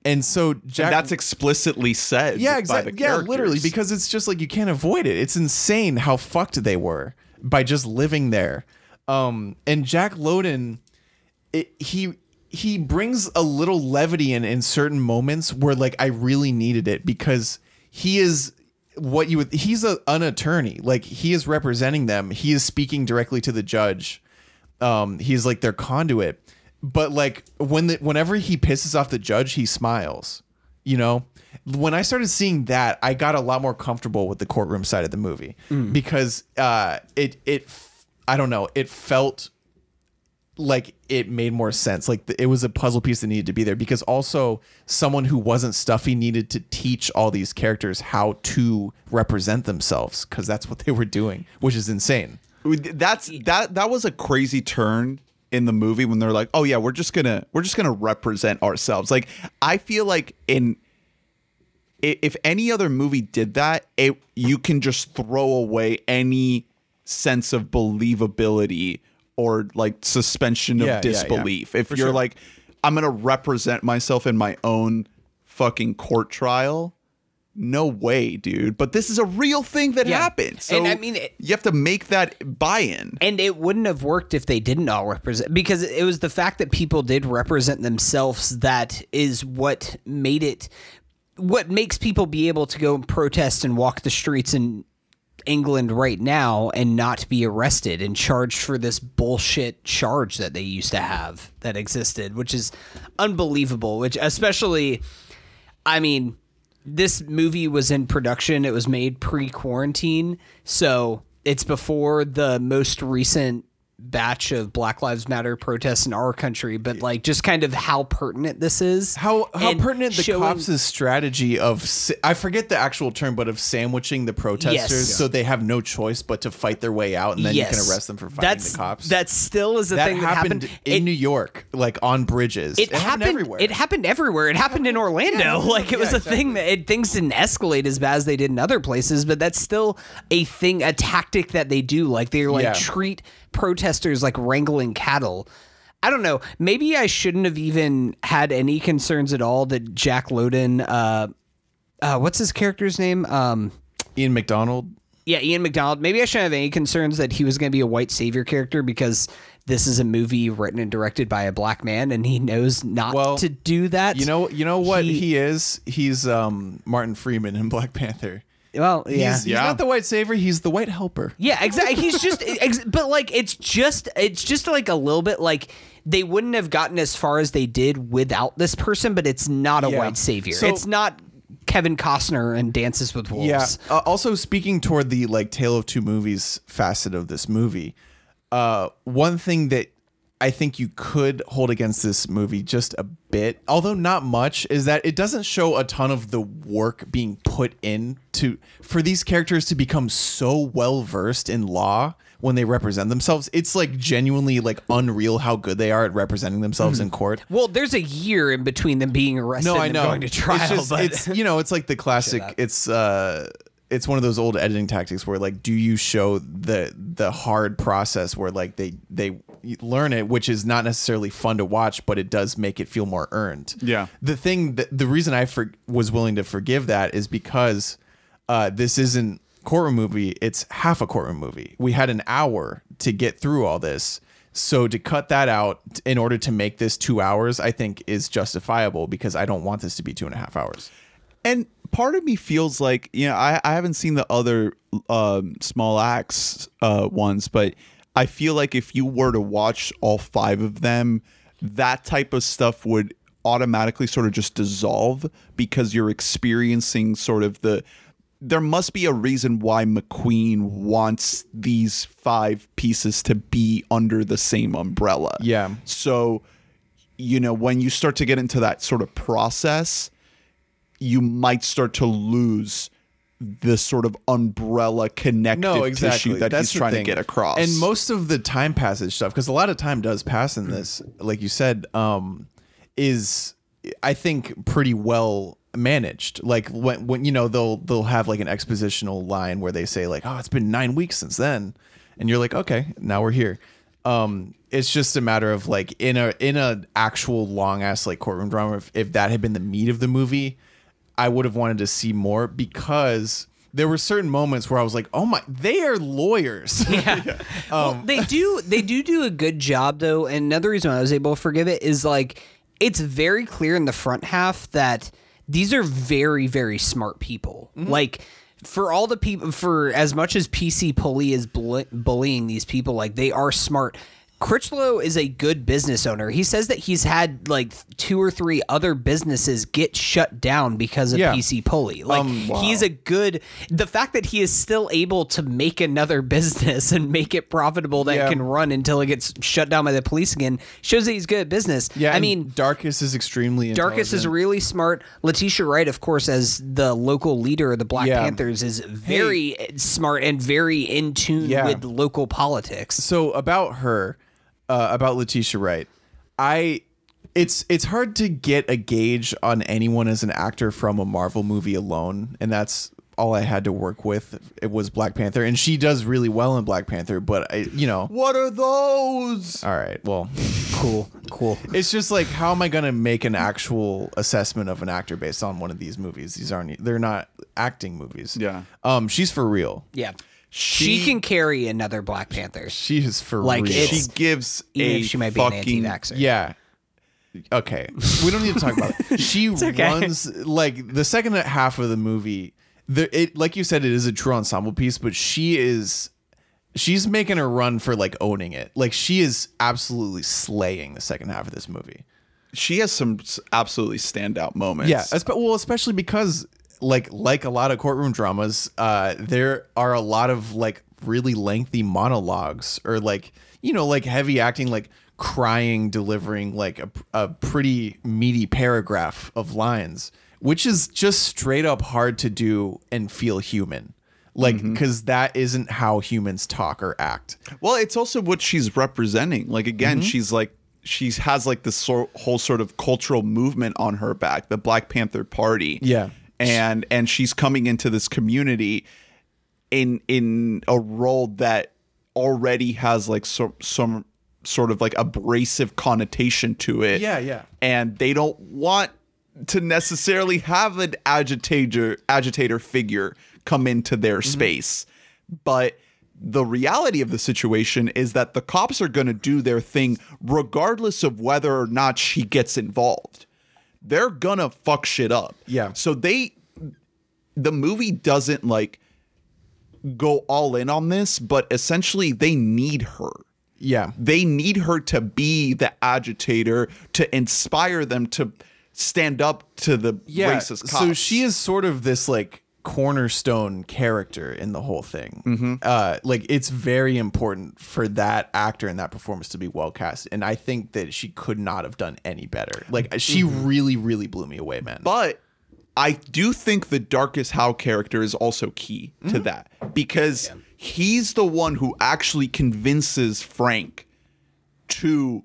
And so and that's explicitly said by the characters. Literally, because it's just like you can't avoid it. It's insane how fucked they were by just living there. And Jack Lowden, he brings a little levity in certain moments where, like, I really needed it, because he is he's an attorney. Like, he is representing them. He is speaking directly to the judge. He's like their conduit. But, like, whenever he pisses off the judge, he smiles. You know, when I started seeing that, I got a lot more comfortable with the courtroom side of the movie because it felt like it made more sense. Like, it was a puzzle piece that needed to be there, because also someone who wasn't stuffy needed to teach all these characters how to represent themselves, because that's what they were doing, which is insane. That was a crazy turn in the movie when they're like, oh yeah, we're just gonna represent ourselves. Like, I feel like if any other movie did that, you can just throw away any sense of believability or, like, suspension of disbelief. If you're like, I'm going to represent myself in my own fucking court trial. No way, dude. But this is a real thing that happened. So, and I mean, you have to make that buy-in. And it wouldn't have worked if they didn't all represent, because it was the fact that people did represent themselves that is what made it, what makes people be able to go and protest and walk the streets and England right now and not be arrested and charged for this bullshit charge that they used to have that existed, which is unbelievable. Which, especially, I mean, this movie was in production. It was made pre-quarantine. So it's before the most recent batch of Black Lives Matter protests in our country, but, like, just kind of how pertinent this is, how pertinent the cops' strategy of, I forget the actual term, but of sandwiching the protesters so they have no choice but to fight their way out, and then you can arrest them for fighting the cops. That still is a thing that happened in New York, like on bridges. It happened everywhere. It happened everywhere. It happened in Orlando. Yeah, like, it was a thing that things didn't escalate as bad as they did in other places, but that's still a thing, a tactic that they do. Like, they're like treat protesters like wrangling cattle. I don't know. Maybe I shouldn't have even had any concerns at all that Jack Lowden, what's his character's name? Ian McDonald. Yeah, Ian McDonald. Maybe I shouldn't have any concerns that he was going to be a white savior character, because this is a movie written and directed by a black man, and he knows not to do that. You know what he is? He's Martin Freeman in Black Panther. Well, yeah. He's not the white savior. He's the white helper. Yeah, exactly. He's just, but, like, it's just like a little bit, like, they wouldn't have gotten as far as they did without this person, but it's not a white savior. So, it's not Kevin Costner and Dances with Wolves. Yeah. Also, speaking toward the, like, Tale of Two Movies facet of this movie, one thing that I think you could hold against this movie just a bit, although not much, is that it doesn't show a ton of the work being put in for these characters to become so well versed in law when they represent themselves, it's like genuinely like unreal how good they are at representing themselves in court. Well, there's a year in between them being arrested and going to trial. It's just, but it's, you know, it's like the classic. It's one of those old editing tactics where like, do you show the hard process where like they learn it, which is not necessarily fun to watch, but it does make it feel more earned. Yeah. The reason I was willing to forgive that is because this isn't courtroom movie, it's half a courtroom movie. We had an hour to get through all this, so to cut that out in order to make this 2 hours, I think is justifiable, because I don't want this to be 2.5 hours. And part of me feels like, you know, I haven't seen the other Small Axe ones, but I feel like if you were to watch all 5 of them, that type of stuff would automatically sort of just dissolve, because you're experiencing sort of the... There must be a reason why McQueen wants these 5 pieces to be under the same umbrella. Yeah. So, you know, when you start to get into that sort of process, you might start to lose the sort of umbrella connective tissue that he's trying to get across. And most of the time passage stuff, because a lot of time does pass in this, like you said, is, I think, pretty well managed. Like when you know, they'll have like an expositional line where they say like, oh, it's been 9 weeks since then, and you're like, okay, now we're here. It's just a matter of like, in a actual long ass like courtroom drama, if that had been the meat of the movie, I would have wanted to see more, because there were certain moments where I was like, oh my, they are lawyers. Yeah. Well, they do a good job though. And another reason I was able to forgive it is like, it's very clear in the front half that these are very, very smart people. Mm-hmm. Like, for all the people, for as much as PC Pulley is bullying these people, like, they are smart. Crichlow is a good business owner. He says that he's had like 2 or 3 other businesses get shut down because of PC Pulley. Like, he's a good... The fact that he is still able to make another business and make it profitable that can run until it gets shut down by the police again shows that he's good at business. Yeah, I mean, Darkus is extremely intelligent. Darkus is really smart. Letitia Wright, of course, as the local leader of the Black Panthers, is very smart and very in tune with local politics. So about her... about Letitia Wright, it's hard to get a gauge on anyone as an actor from a Marvel movie alone, and that's all I had to work with. It was Black Panther, and she does really well in Black Panther. But I, you know, what are those? All right, well, cool. It's just like, how am I gonna make an actual assessment of an actor based on one of these movies? They're not acting movies. Yeah. She's for real. Yeah. She can carry another Black Panther. She is for real. She gives a she might be fucking... an anti-vaxxer. Yeah. Okay. We don't need to talk about it. She runs... Like, the second half of the movie, like you said, it is a true ensemble piece, but she's making a run for, like, owning it. Like, she is absolutely slaying the second half of this movie. She has some absolutely standout moments. Yeah. Well, especially because... Like a lot of courtroom dramas, there are a lot of like really lengthy monologues, or like, you know, like heavy acting, like crying, delivering like a pretty meaty paragraph of lines, which is just straight up hard to do and feel human. Like, because that isn't how humans talk or act. Well, it's also what she's representing. Like, again, she's like, she has like this whole sort of cultural movement on her back, the Black Panther Party. Yeah. And she's coming into this community in a role that already has like some sort of like abrasive connotation to it. Yeah. And they don't want to necessarily have an agitator figure come into their space. But the reality of the situation is that the cops are going to do their thing regardless of whether or not she gets involved. They're gonna fuck shit up. Yeah. So the movie doesn't like go all in on this, but essentially they need her. Yeah. They need her to be the agitator, to inspire them to stand up to the racist cops. So she is sort of this like cornerstone character in the whole thing. Like, it's very important for that actor and that performance to be well cast, and I think that she could not have done any better. Like, she really blew me away, man. But I do think the Darkus Howe character is also key to that, because he's the one who actually convinces Frank to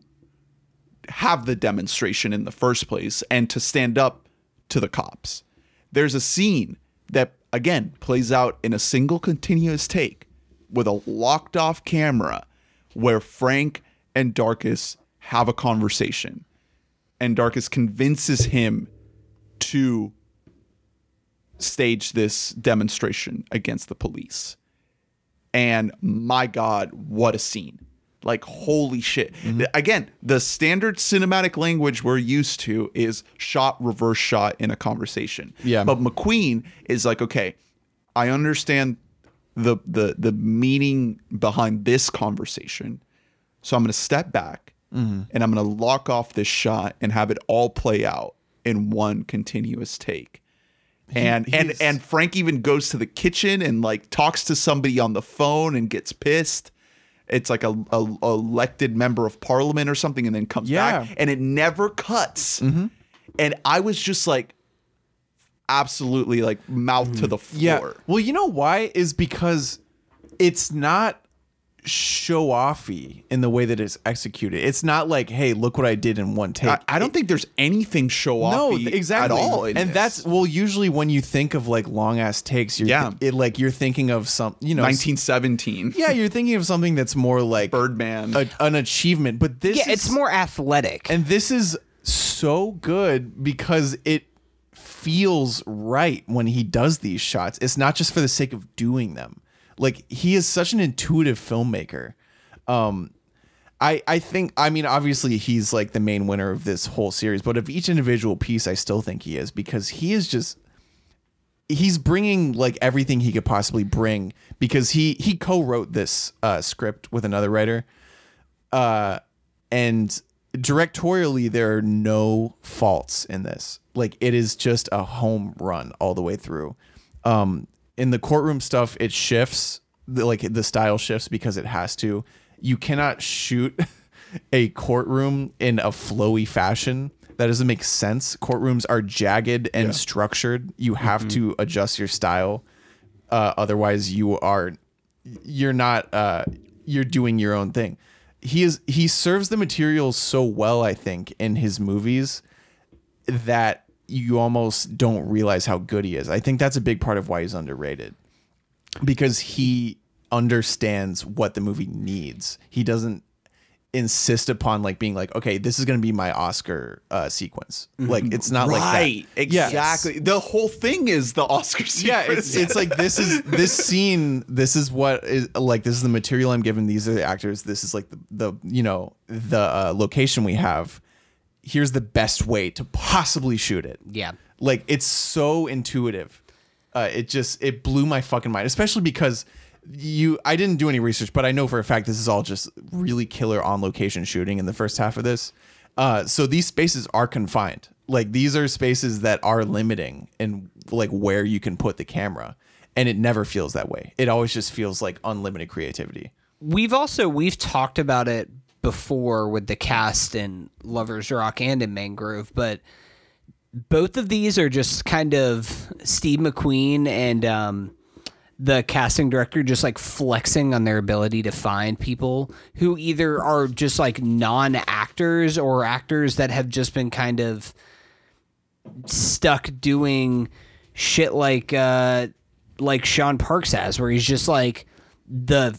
have the demonstration in the first place and to stand up to the cops. There's a scene that, again, plays out in a single continuous take with a locked off camera where Frank and Darkus have a conversation, and Darkus convinces him to stage this demonstration against the police. And my God, what a scene. Like, holy shit. Mm-hmm. Again, the standard cinematic language we're used to is shot, reverse shot in a conversation. Yeah. But McQueen is like, okay, I understand the meaning behind this conversation. So I'm going to step back, mm-hmm. and I'm going to lock off this shot and have it all play out in one continuous take. And Frank even goes to the kitchen and like talks to somebody on the phone and gets pissed. It's like a elected member of parliament or something, and then comes back, and it never cuts. Mm-hmm. And I was just like, absolutely like mouth to the floor. Yeah. Well, you know why? Is because it's not show-offy in the way that it's executed. It's not like, hey, look what I did in one take. I don't think there's anything show-offy exactly. at all. And that's, well, usually when you think of like long-ass takes, you're thinking of some, you know, 1917. Yeah, you're thinking of something that's more like Birdman, an achievement. But this, it's more athletic, and this is so good because it feels right when he does these shots. It's not just for the sake of doing them. Like, he is such an intuitive filmmaker. I think, I mean, obviously he's like the main winner of this whole series, but of each individual piece, I still think he is, because he is just, he's bringing like everything he could possibly bring, because he co-wrote this script with another writer. And directorially, there are no faults in this. Like, it is just a home run all the way through. In the courtroom stuff, it shifts, like the style shifts, because it has to. You cannot shoot a courtroom in a flowy fashion. That doesn't make sense. Courtrooms are jagged and structured. You have to adjust your style. Otherwise, you're doing your own thing. He serves the material so well, I think, in his movies that you almost don't realize how good he is. I think that's a big part of why he's underrated, because he understands what the movie needs. He doesn't insist upon like being like, okay, this is going to be my Oscar sequence. Like, it's not right, like that. Exactly. Yes. The whole thing is the Oscar sequence. Yeah, it's like, this is the material I'm given. These are the actors. This is like the location we have. Here's the best way to possibly shoot it. Yeah. Like, it's so intuitive. It blew my fucking mind, especially because I didn't do any research, but I know for a fact this is all just really killer on location shooting in the first half of this. So these spaces are confined. Like, these are spaces that are limiting in like where you can put the camera, and it never feels that way. It always just feels like unlimited creativity. We've talked about it before with the cast in Lovers Rock and in Mangrove, but both of these are just kind of Steve McQueen and the casting director just like flexing on their ability to find people who either are just like non-actors or actors that have just been kind of stuck doing shit like Sean Parks has, where he's just like the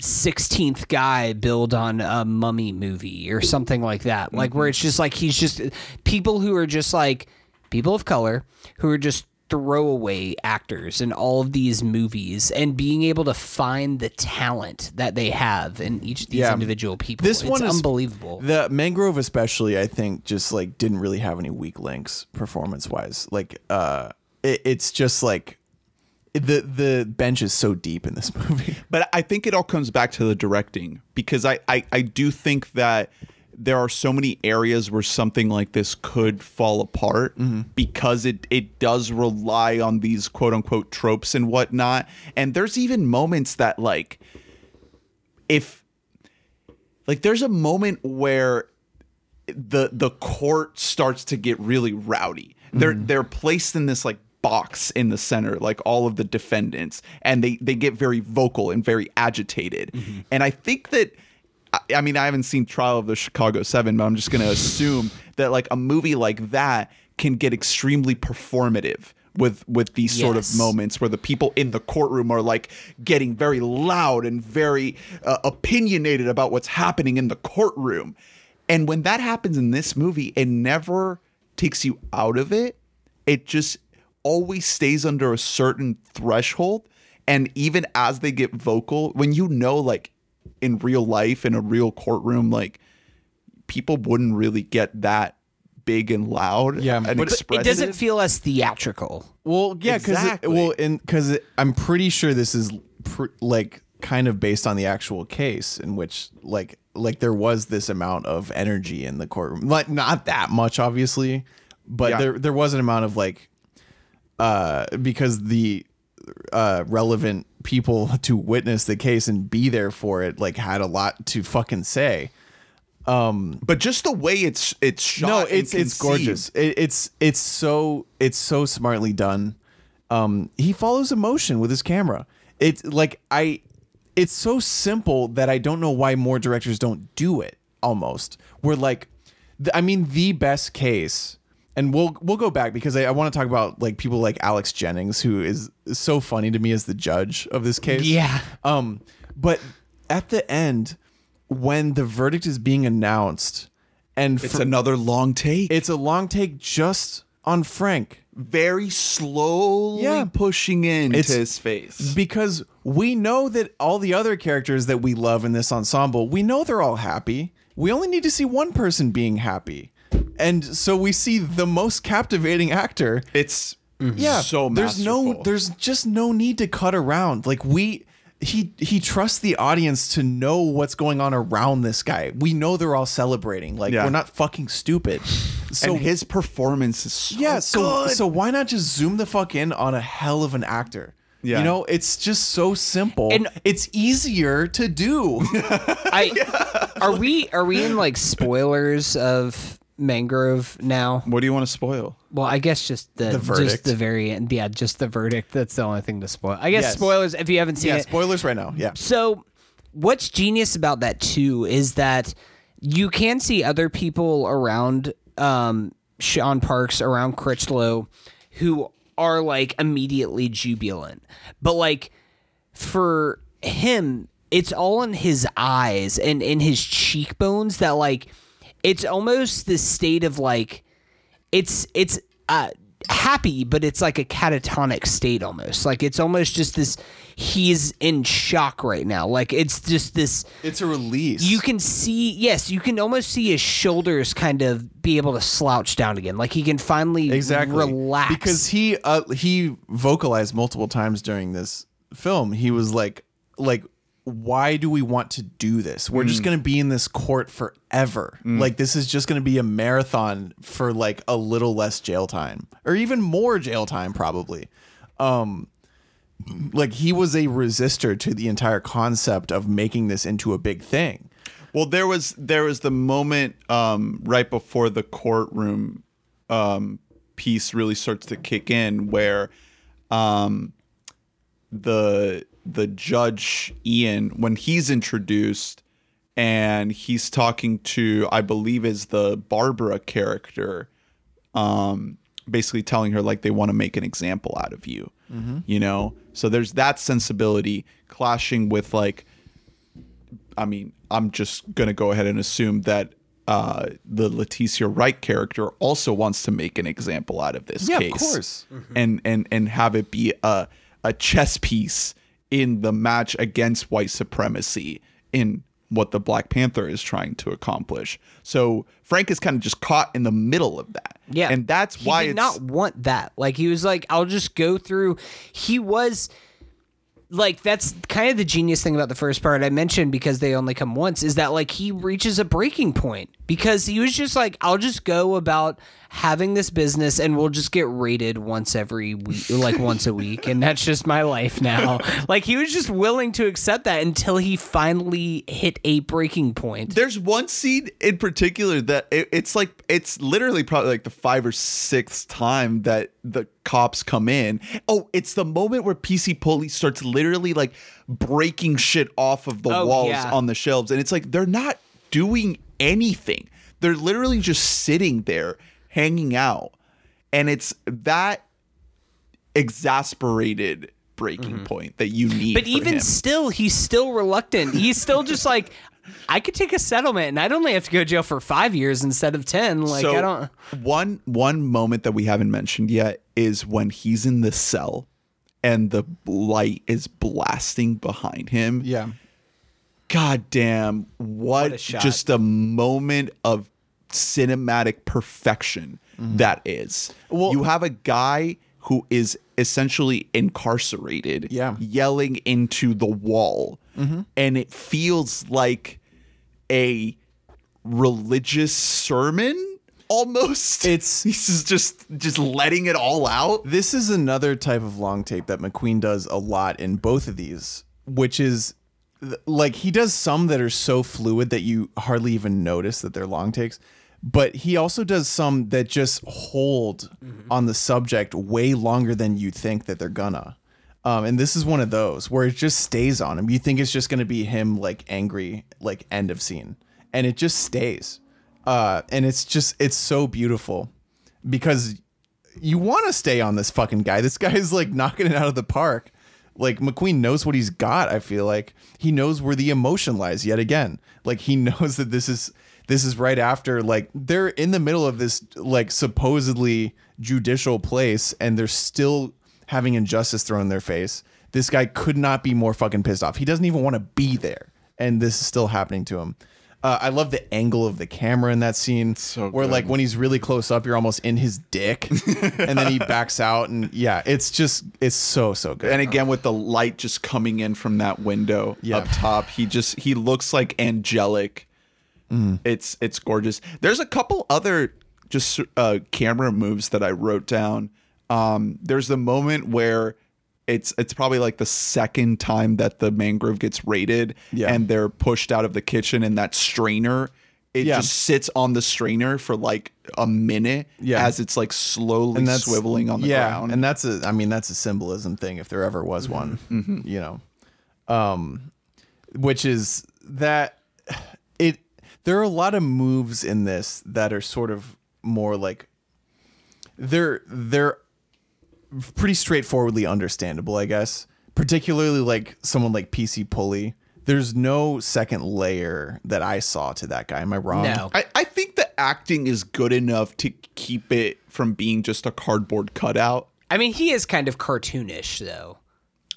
16th guy build on a mummy movie or something like that. Like, where it's just like, he's just people who are just like people of color who are just throwaway actors in all of these movies, and being able to find the talent that they have in each of these individual people. This one is unbelievable. The Mangrove especially, I think, just like didn't really have any weak links performance wise. Like, it's just like, The bench is so deep in this movie. But I think it all comes back to the directing, because I do think that there are so many areas where something like this could fall apart, because it does rely on these quote-unquote tropes and whatnot. And there's even moments that like, there's a moment where the court starts to get really rowdy. They're placed in this like box in the center, like all of the defendants, and they get very vocal and very agitated. Mm-hmm. And I think that, I mean, I haven't seen Trial of the Chicago 7, but I'm just going to assume that like a movie like that can get extremely performative with these sort of moments where the people in the courtroom are like getting very loud and very opinionated about what's happening in the courtroom. And when that happens in this movie, it never takes you out of it. It just always stays under a certain threshold. And even as they get vocal, when you know, like in real life, in a real courtroom, like people wouldn't really get that big and loud and expressive. It doesn't feel as theatrical. Well, yeah, because I'm pretty sure this is like kind of based on the actual case in which like there was this amount of energy in the courtroom, like not that much obviously, but there was an amount of like because the relevant people to witness the case and be there for it like had a lot to fucking say. But just the way it's shot, it's gorgeous. It's so smartly done. He follows emotion with his camera. It's so simple that I don't know why more directors don't do it. Almost, we're like, I mean, the best case, and we'll go back because I want to talk about like people like Alex Jennings, who is so funny to me as the judge of this case. Yeah. But at the end, when the verdict is being announced, and it's another long take. It's a long take just on Frank, very slowly pushing into his face, because we know that all the other characters that we love in this ensemble, we know they're all happy. We only need to see one person being happy, and so we see the most captivating actor. It's so masterful. There's just no need to cut around. Like He trusts the audience to know what's going on around this guy. We know they're all celebrating. Like we're not fucking stupid. So and his performance is so good. So why not just zoom the fuck in on a hell of an actor? Yeah. You know, it's just so simple, and it's easier to do. Are we in like spoilers of Mangrove now? What do you want to spoil? Well, I guess just the verdict. Just the very end. Yeah, just the verdict. That's the only thing to spoil. I guess spoilers if you haven't seen it. Yeah, spoilers right now. Yeah. So what's genius about that too is that you can see other people around Sean Parks, around Crichlow, who are like immediately jubilant. But like for him, it's all in his eyes and in his cheekbones that like it's almost this state of like, it's happy, but it's like a catatonic state almost. Like it's almost just this. He's in shock right now. Like it's just this. It's a release. You can see. Yes, you can almost see his shoulders kind of be able to slouch down again. Like he can finally relax because he vocalized multiple times during this film. He was like. Why do we want to do this? We're just going to be in this court forever. Like this is just going to be a marathon for like a little less jail time or even more jail time probably. Like he was a resistor to the entire concept of making this into a big thing. Well, there was the moment right before the courtroom piece really starts to kick in where the judge Ian, when he's introduced and he's talking to, I believe is the Barbara character, basically telling her like they want to make an example out of you, you know? So there's that sensibility clashing with like, I mean, I'm just going to go ahead and assume that the Letitia Wright character also wants to make an example out of this case. Of course. And have it be a chess piece in the match against white supremacy in what the Black Panther is trying to accomplish. So Frank is kind of just caught in the middle of that. Yeah. And that's why he did not want that. Like he was like, I'll just go through. He was like, that's kind of the genius thing about the first part I mentioned because they only come once is that like he reaches a breaking point because he was just like, I'll just go about having this business and we'll just get raided once every week, like once a week. And that's just my life now. Like, he was just willing to accept that until he finally hit a breaking point. There's one scene in particular that it's like, it's literally probably like the 5th or 6th time that the cops come in. Oh, it's the moment where PC Pulley starts literally like breaking shit off of the walls on the shelves. And it's like, they're not doing anything. They're literally just sitting there hanging out, and it's that exasperated breaking point that you need. But even still, he's still reluctant. He's still just like, I could take a settlement and I'd only have to go to jail for 5 years instead of 10. Like, so I don't. One moment that we haven't mentioned yet is when he's in the cell and the light is blasting behind him. Yeah. God damn, what just a moment of cinematic perfection that is. Well, you have a guy who is essentially incarcerated yelling into the wall, and it feels like a religious sermon almost. He's just letting it all out. This is another type of long tape that McQueen does a lot in both of these, which is like, he does some that are so fluid that you hardly even notice that they're long takes, but he also does some that just hold on the subject way longer than you think that they're gonna. And this is one of those where it just stays on him. You think it's just gonna be him like angry, like end of scene, and it just stays. And it's so beautiful because you want to stay on this fucking guy. This guy is like knocking it out of the park. Like, McQueen knows what he's got. I feel like he knows where the emotion lies yet again. Like, he knows that this is right after, like, they're in the middle of this like supposedly judicial place and they're still having injustice thrown in their face. This guy could not be more fucking pissed off. He doesn't even want to be there, and this is still happening to him. I love the angle of the camera in that scene, so where good. Like when he's really close up, you're almost in his dick and then he backs out. And yeah, it's so good. And again, with the light just coming in from that window up top, he looks like angelic. It's gorgeous. There's a couple other just camera moves that I wrote down. There's the moment where It's probably like the second time that the mangrove gets raided and they're pushed out of the kitchen, and that strainer, it just sits on the strainer for like a minute as it's like slowly swiveling on the ground. And that's a symbolism thing if there ever was one, you know, which is that there are a lot of moves in this that are sort of more like they're pretty straightforwardly understandable, I guess, particularly like someone like PC Pulley. There's no second layer that I saw to that guy. Am I wrong? No. I think the acting is good enough to keep it from being just a cardboard cutout. I mean, he is kind of cartoonish, though.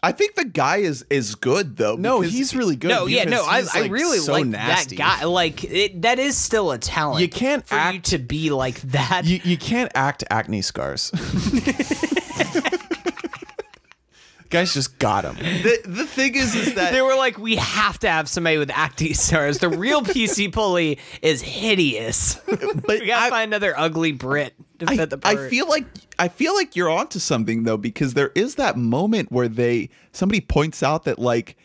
I think the guy is good, though. No, he's really good. No, yeah, no, I really so like that guy. Like, that is still a talent. You can't act you to be like that. You can't act acne scars. Guys just got him. The thing is that they were like, we have to have somebody with acting stars. The real PC Pulley is hideous. But we gotta find another ugly Brit to fit the part. I feel like you're onto something though, because there is that moment where somebody points out that like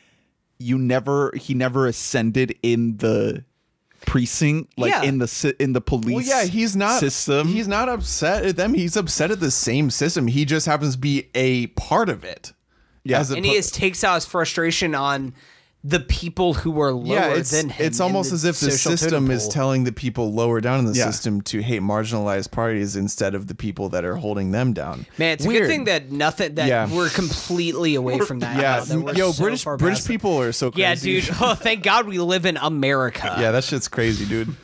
he never ascended in the precinct, like in the police. Well, yeah, he's not system. He's not upset at them. He's upset at the same system. He just happens to be a part of it. Yeah, and he just takes out his frustration on the people who are lower than him. It's almost as if the system is telling the people lower down in the system to hate marginalized parties instead of the people that are holding them down. Man, it's a good thing that we're completely away from that. Yeah, yo, so British people are so crazy. Yeah, dude. Oh, thank God we live in America. Yeah, that shit's crazy, dude.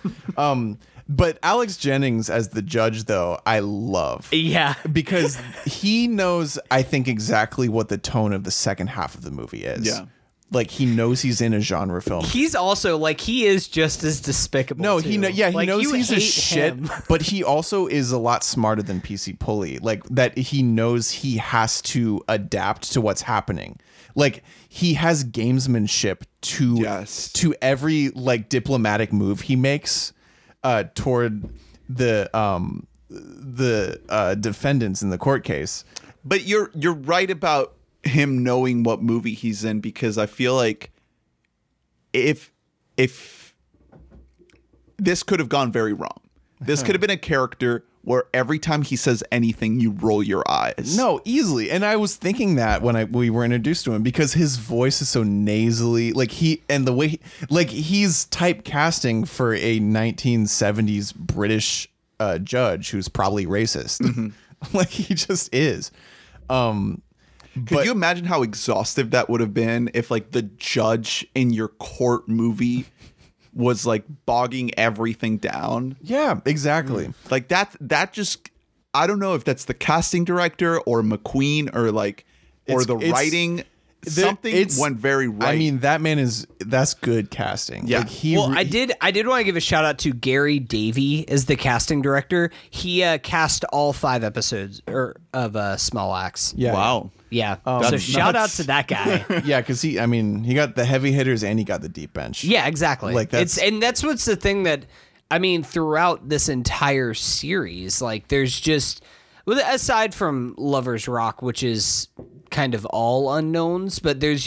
But Alex Jennings as the judge, though, I love. Yeah. Because he knows, I think, exactly what the tone of the second half of the movie is. Yeah. Like, he knows he's in a genre film. He's also, like, he is just as despicable. No, too. He knows he's a shit, but he also is a lot smarter than PC Pulley. Like, that he knows he has to adapt to what's happening. Like, he has gamesmanship to every, like, diplomatic move he makes. toward the defendants in the court case. But you're right about him knowing what movie he's in, because I feel like if this could have gone very wrong. This could have been a character where every time he says anything, you roll your eyes. No, easily. And I was thinking that when we were introduced to him, because his voice is so nasally, like he's typecasting for a 1970s British judge who's probably racist. Mm-hmm. Like he just is. Could you imagine how exhaustive that would have been if like the judge in your court movie was like bogging everything down? Yeah, exactly. Like that just, I don't know if that's the casting director or McQueen or like, or the writing. Something went very right. I mean, that man that's good casting. Yeah. Like I did want to give a shout out to Gary Davey as the casting director. He cast all 5 episodes of Small Axe. Yeah. Wow. Yeah. So shout out to that guy. Yeah, because he got the heavy hitters and he got the deep bench. Yeah, exactly. Like that's what's the thing that, I mean, throughout this entire series, like there's just, aside from Lovers Rock, which is kind of all unknowns, but there's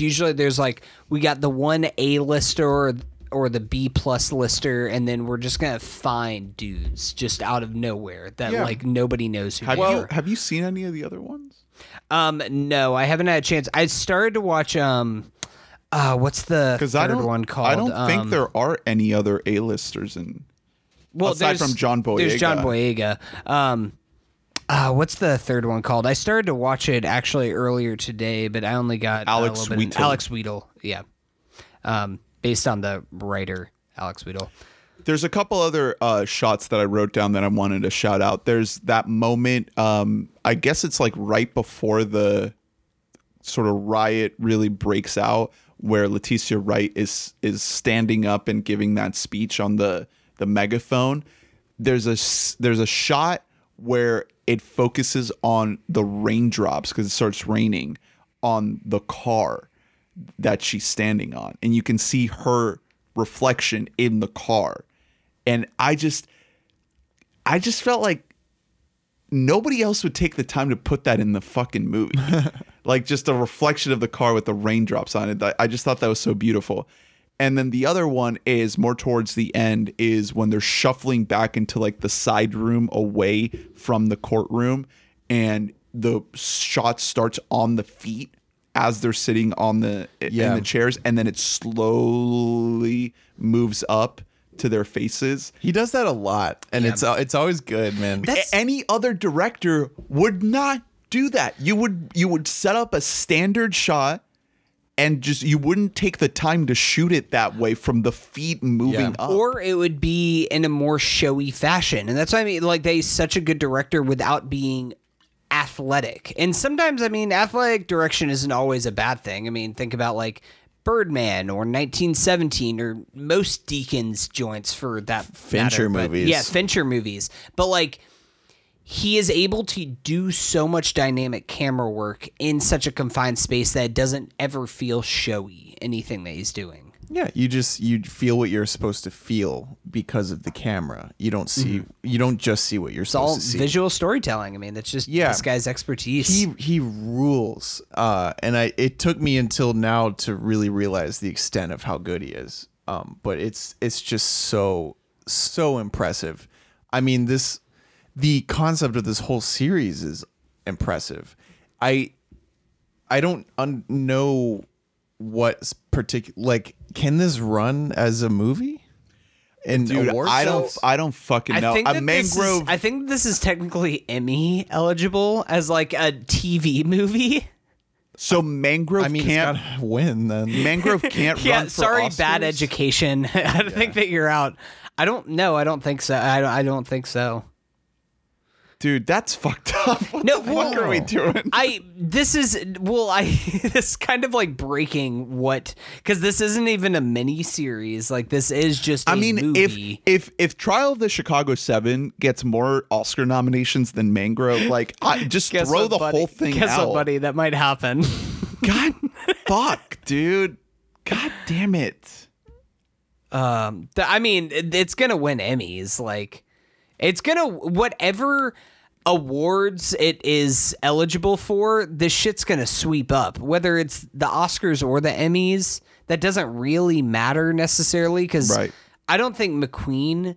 like, we got the one A-lister or the B+ lister, and then we're just gonna find dudes just out of nowhere that like nobody knows who they are. Have you seen any of the other ones? No, I haven't had a chance. I started to watch what's the third one called? I don't think there are any other A-listers aside from John Boyega. There's John Boyega. What's the third one called? I started to watch it actually earlier today, but I only got Alex Wheatle. Alex Wheatle, yeah. Based on the writer Alex Wheatle. There's a couple other shots that I wrote down that I wanted to shout out. There's that moment, I guess it's like right before the sort of riot really breaks out, where Letitia Wright is standing up and giving that speech on the megaphone. There's a shot where it focuses on the raindrops, because it starts raining on the car that she's standing on, and you can see her reflection in the car. And I just felt like nobody else would take the time to put that in the fucking movie. Like just a reflection of the car with the raindrops on it. I just thought that was so beautiful. And then the other one is more towards the end, is when they're shuffling back into like the side room away from the courtroom, and the shot starts on the feet as they're sitting on in the chairs, and then it slowly moves up to their faces. He does that a lot, and it's always good, man. Any other director would not do that. You would set up a standard shot, and just, you wouldn't take the time to shoot it that way, from the feet moving up. Or it would be in a more showy fashion. And that's what I mean. Like, they're such a good director without being athletic. And sometimes, I mean, athletic direction isn't always a bad thing. I mean, think about like Birdman or 1917 or most Deakins joints for that Fincher movies. Yeah, Fincher movies. But like, he is able to do so much dynamic camera work in such a confined space that it doesn't ever feel showy, anything that he's doing. Yeah, you feel what you're supposed to feel because of the camera. You don't see, you don't just see what you're supposed to see. It's all visual storytelling. I mean, that's just this guy's expertise. He rules. And it took me until now to really realize the extent of how good he is. But it's just so impressive. I mean, the concept of this whole series is impressive. I don't know what's particular. Like, can this run as a movie? And dude, I don't fucking know. I think this is technically Emmy eligible as like a TV movie. So Mangrove can't win then. Mangrove can't run. Sorry, Oscars? Bad education. I think that you're out. I don't know. I don't think so. I don't think so. Dude, that's fucked up. What the fuck are we doing? This is kind of like breaking because this isn't even a mini series. Like, this is just a movie. If Trial of the Chicago 7 gets more Oscar nominations than Mangrove, like, just throw the whole thing out. Guess what, buddy? That might happen. God, fuck, dude. God damn it. I mean, it's going to win Emmys. Like, it's going to, whatever awards it is eligible for, this shit's going to sweep up. Whether it's the Oscars or the Emmys, that doesn't really matter necessarily, because right. I don't think McQueen...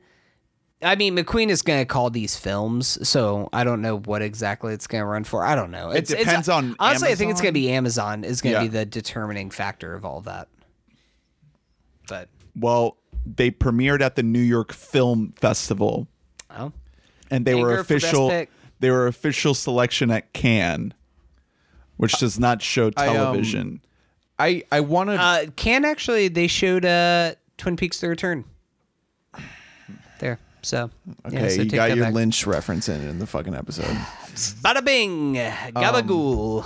I mean, McQueen is going to call these films, so I don't know what exactly it's going to run for. I don't know. It depends on honestly, Amazon? I think it's going to be Amazon is going to be the determining factor of all that. But well, they premiered at the New York Film Festival. Oh. And they were official. They were official selection at Cannes, which does not show television. I want to Cannes actually. They showed Twin Peaks: The Return. There. So, okay, yeah, so you got your back. Lynch reference in the fucking episode. Bada bing, gabagool.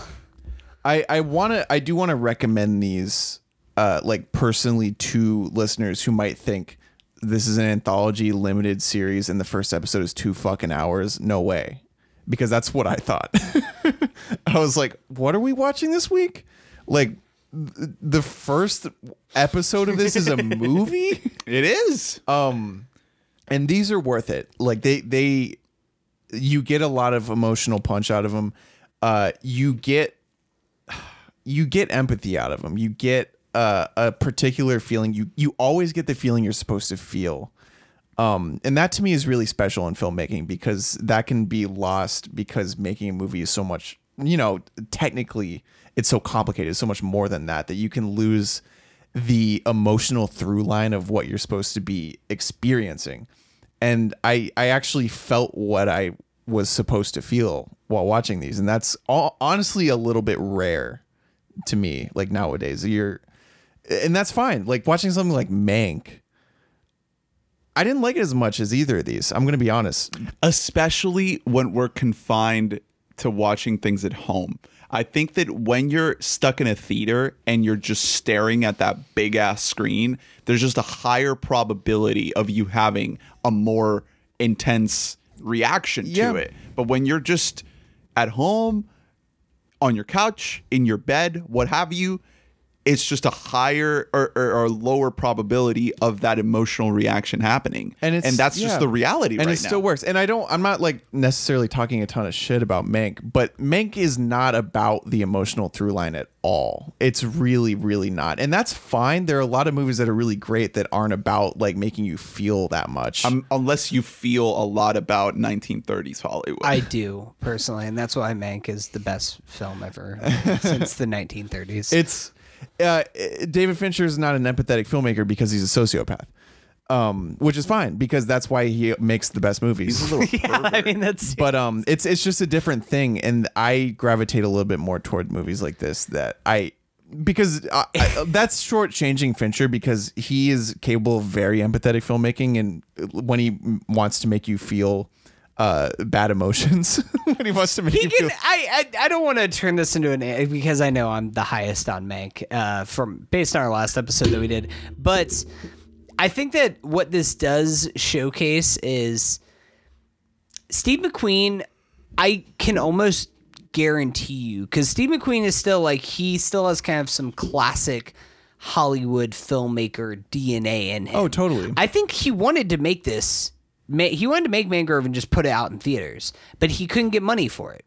I do want to recommend these, like personally to listeners who might think this is an anthology limited series and the first episode is 2 fucking hours. No way, because that's what I thought. I was like, what are we watching this week? Like, the first episode of this is a movie. It is. And these are worth it. Like they you get a lot of emotional punch out of them. You get empathy out of them. You get a particular feeling. You always get the feeling you're supposed to feel. And that to me is really special in filmmaking, because that can be lost because making a movie is so much, you know, technically it's so complicated, so much more than that you can lose the emotional through line of what you're supposed to be experiencing. And I actually felt what I was supposed to feel while watching these. And that's honestly a little bit rare to me. Like nowadays and that's fine. Like watching something like Mank, I didn't like it as much as either of these. I'm going to be honest, especially when we're confined to watching things at home. I think that when you're stuck in a theater and you're just staring at that big ass screen, there's just a higher probability of you having a more intense reaction to it. But when you're just at home, on your couch, in your bed, what have you, it's just a higher or lower probability of that emotional reaction happening. And that's just the reality right now. And it still works. And I'm not like necessarily talking a ton of shit about Mank, but Mank is not about the emotional through line at all. It's really, really not. And that's fine. There are a lot of movies that are really great that aren't about like making you feel that much. Unless you feel a lot about 1930s Hollywood. I do personally. And that's why Mank is the best film ever since the 1930s. It's... David Fincher is not an empathetic filmmaker because he's a sociopath, which is fine because that's why he makes the best movies. He's a little pervert. I mean, but it's just a different thing, and I gravitate a little bit more toward movies like this because that's shortchanging Fincher, because he is capable of very empathetic filmmaking, and when he wants to make you feel bad emotions, when he wants to make you feel. I don't want to turn this into an, because I know I'm the highest on Mank based on our last episode that we did, but I think that what this does showcase is Steve McQueen. I can almost guarantee you, because Steve McQueen is still like, he still has kind of some classic Hollywood filmmaker DNA in him. Oh, totally. I think he wanted to make this. He wanted to make Mangrove and just put it out in theaters, but he couldn't get money for it.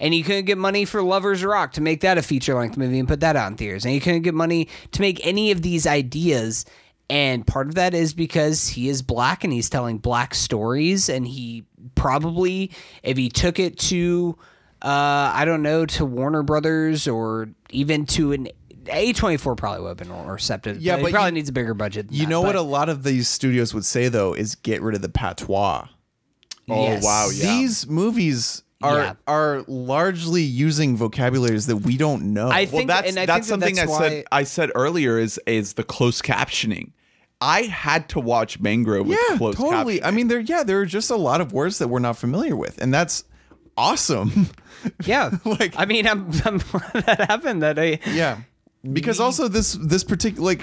And he couldn't get money for Lovers Rock to make that a feature-length movie and put that out in theaters. And he couldn't get money to make any of these ideas. And part of that is because he is black and he's telling black stories. And he probably, if he took it to, to Warner Brothers or even to an A24, probably would have been more receptive. Yeah, but he probably needs a bigger budget. What a lot of these studios would say though is get rid of the patois. Oh yes. Wow! Yeah, these movies are largely using vocabularies that we don't know. I said earlier is the closed captioning. I had to watch Mangrove with closed captioning. I mean, there are just a lot of words that we're not familiar with, and that's awesome. Yeah, like I mean, I'm glad that happened. Because also this particular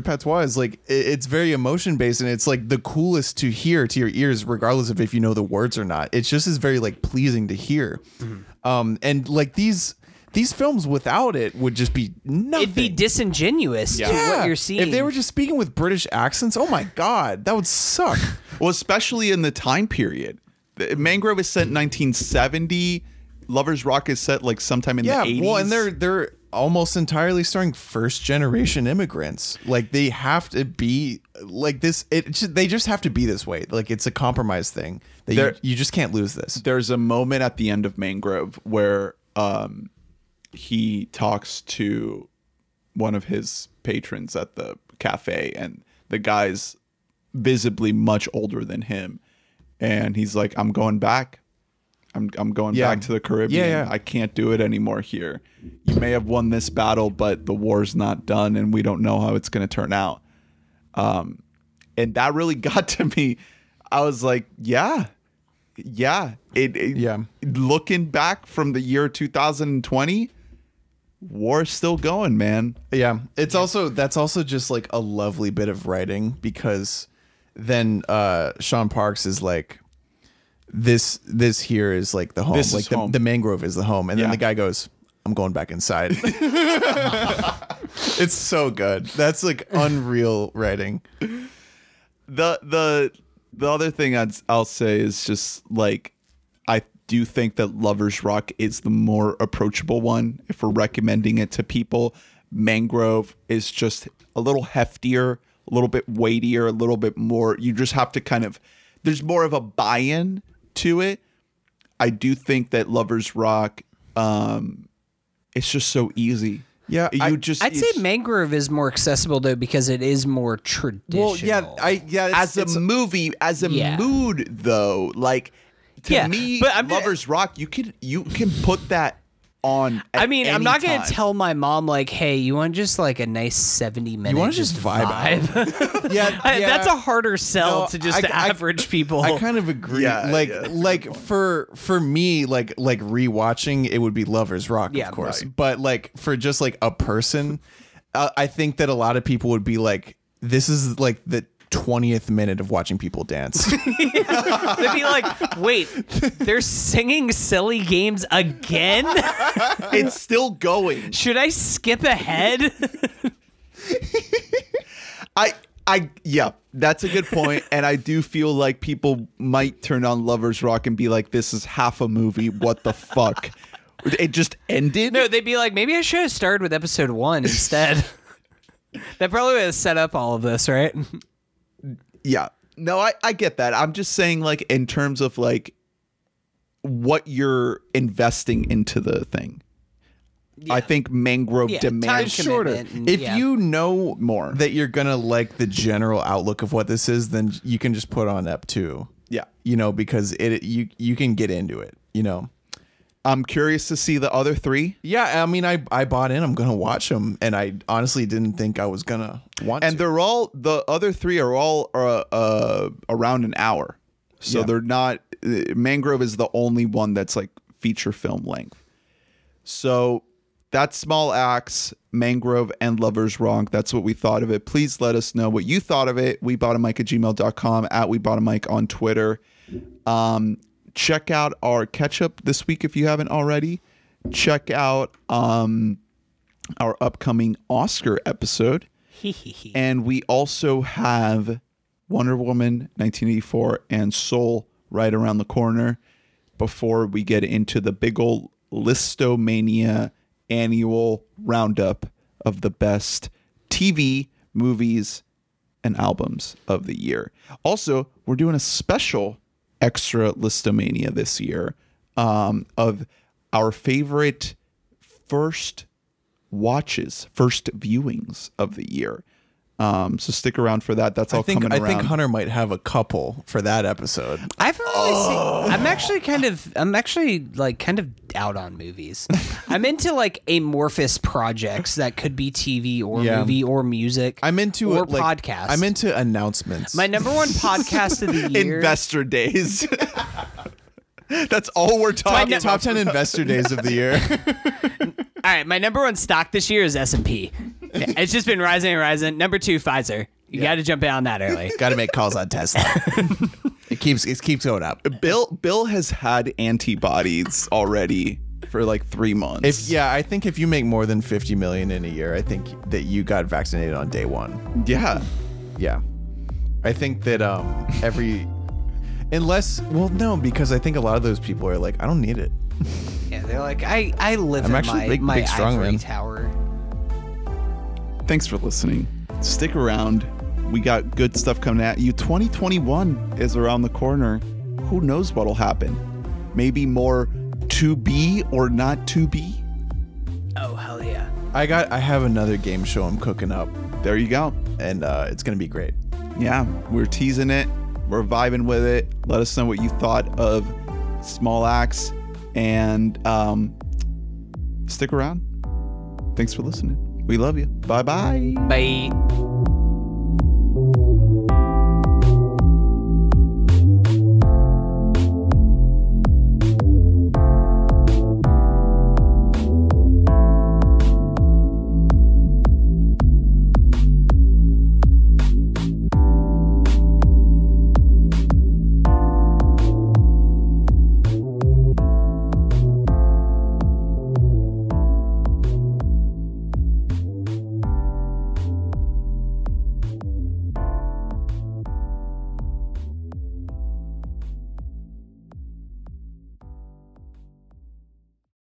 patois is like, it's very emotion based, and it's like the coolest to hear to your ears, regardless of if you know the words or not. It's just is very like pleasing to hear. Mm-hmm. And like these These films without it would just be nothing. It'd be disingenuous to what you're seeing. If they were just speaking with British accents, oh my God, that would suck. Well, especially in the time period. Mangrove is set in 1970. Lovers Rock is set like sometime in the 80s. Well, and they're almost entirely starring first generation immigrants. Like they have to be like this. They just have to be this way. Like it's a compromise thing that you just can't lose this. There's a moment at the end of Mangrove where he talks to one of his patrons at the cafe, and the guy's visibly much older than him. And he's like, "I'm going back. I'm going back to the Caribbean. I can't do it anymore here. You may have won this battle, but the war's not done, and we don't know how it's going to turn out." And that really got to me. I was like, looking back from the year 2020, war's still going, man. Yeah, it's also just like a lovely bit of writing, because then Sean Parks is like, This here is like the home. This like the mangrove is the home. And then the guy goes, "I'm going back inside." It's so good. That's like unreal writing. The other thing I'll say is just like, I do think that Lovers Rock is the more approachable one. If we're recommending it to people, Mangrove is just a little heftier, a little bit weightier, a little bit more. You just have to kind of, there's more of a buy-in to it. I do think that Lovers Rock, it's just so easy. Yeah, I'd say Mangrove is more accessible though, because it is more traditional. Well, as a mood though, like to me, but Lovers Rock, you can put that on. I'm not going to tell my mom like, "Hey, you want just like a nice 70 minutes? You want to just vibe out?" That's a harder sell to average people. I kind of agree. Like for me, like rewatching it would be Lovers Rock, of course. Right. But like for just like a person, I think that a lot of people would be like, "This is like the 20th minute of watching people dance." They'd be like, "Wait, they're singing Silly Games again? It's still going. Should I skip ahead?" That's a good point. And I do feel like people might turn on Lovers Rock and be like, "This is half a movie. What the fuck? It just ended?" No, they'd be like, "Maybe I should have started with episode 1 instead." That probably would have set up all of this, right? Yeah. No, I get that. I'm just saying, like, in terms of like what you're investing into the thing. Yeah. I think Mangrove demands shorter. If you know more that you're gonna like the general outlook of what this is, then you can just put on Ep 2. Yeah. You know, because you can get into it, you know. I'm curious to see the other 3. Yeah, I mean, I bought in. I'm going to watch them, and I honestly didn't think I was going to want to. And they're all, the other 3 are all around an hour. So they're not, Mangrove is the only one that's like feature film length. So that's Small Axe, Mangrove, and Lovers Rock. That's what we thought of it. Please let us know what you thought of it. WeBoughtAMic@gmail.com, @WeBoughtAMic on Twitter. Check out our catch-up this week if you haven't already. Check out our upcoming Oscar episode. And we also have Wonder Woman 1984 and Soul right around the corner before we get into the big old Listomania annual roundup of the best TV, movies, and albums of the year. Also, we're doing a special extra Listomania this year of our favorite first watches, first viewings of the year. So stick around for that. That's all coming around. I think Hunter might have a couple for that episode. I've really seen. I'm actually kind of out on movies. I'm into like amorphous projects that could be TV or movie or music. I'm into or podcast. I'm into announcements. My number one podcast of the year. Investor Days. That's all we're talking. Top 10 Investor Days of the year. All right, my number one stock this year is S&P. It's just been rising and rising. Number 2, Pfizer. You got to jump in on that early. Got to make calls on Tesla. It keeps going up. Bill has had antibodies already for like 3 months. I think if you make more than $50 million in a year, I think that you got vaccinated on day one. Yeah. Yeah. I think that because I think a lot of those people are like, I don't need it. Yeah, they're like, I live I'm in actually my, big, my big strong ivory man. Tower. Thanks for listening. Stick around. We got good stuff coming at you. 2021 is around the corner. Who knows what'll happen? Maybe more to be or not to be. Oh, hell yeah. I have another game show I'm cooking up. There you go. And it's going to be great. Yeah, we're teasing it. We're vibing with it. Let us know what you thought of Small Axe. And stick around. Thanks for listening. We love you. Bye-bye. Bye.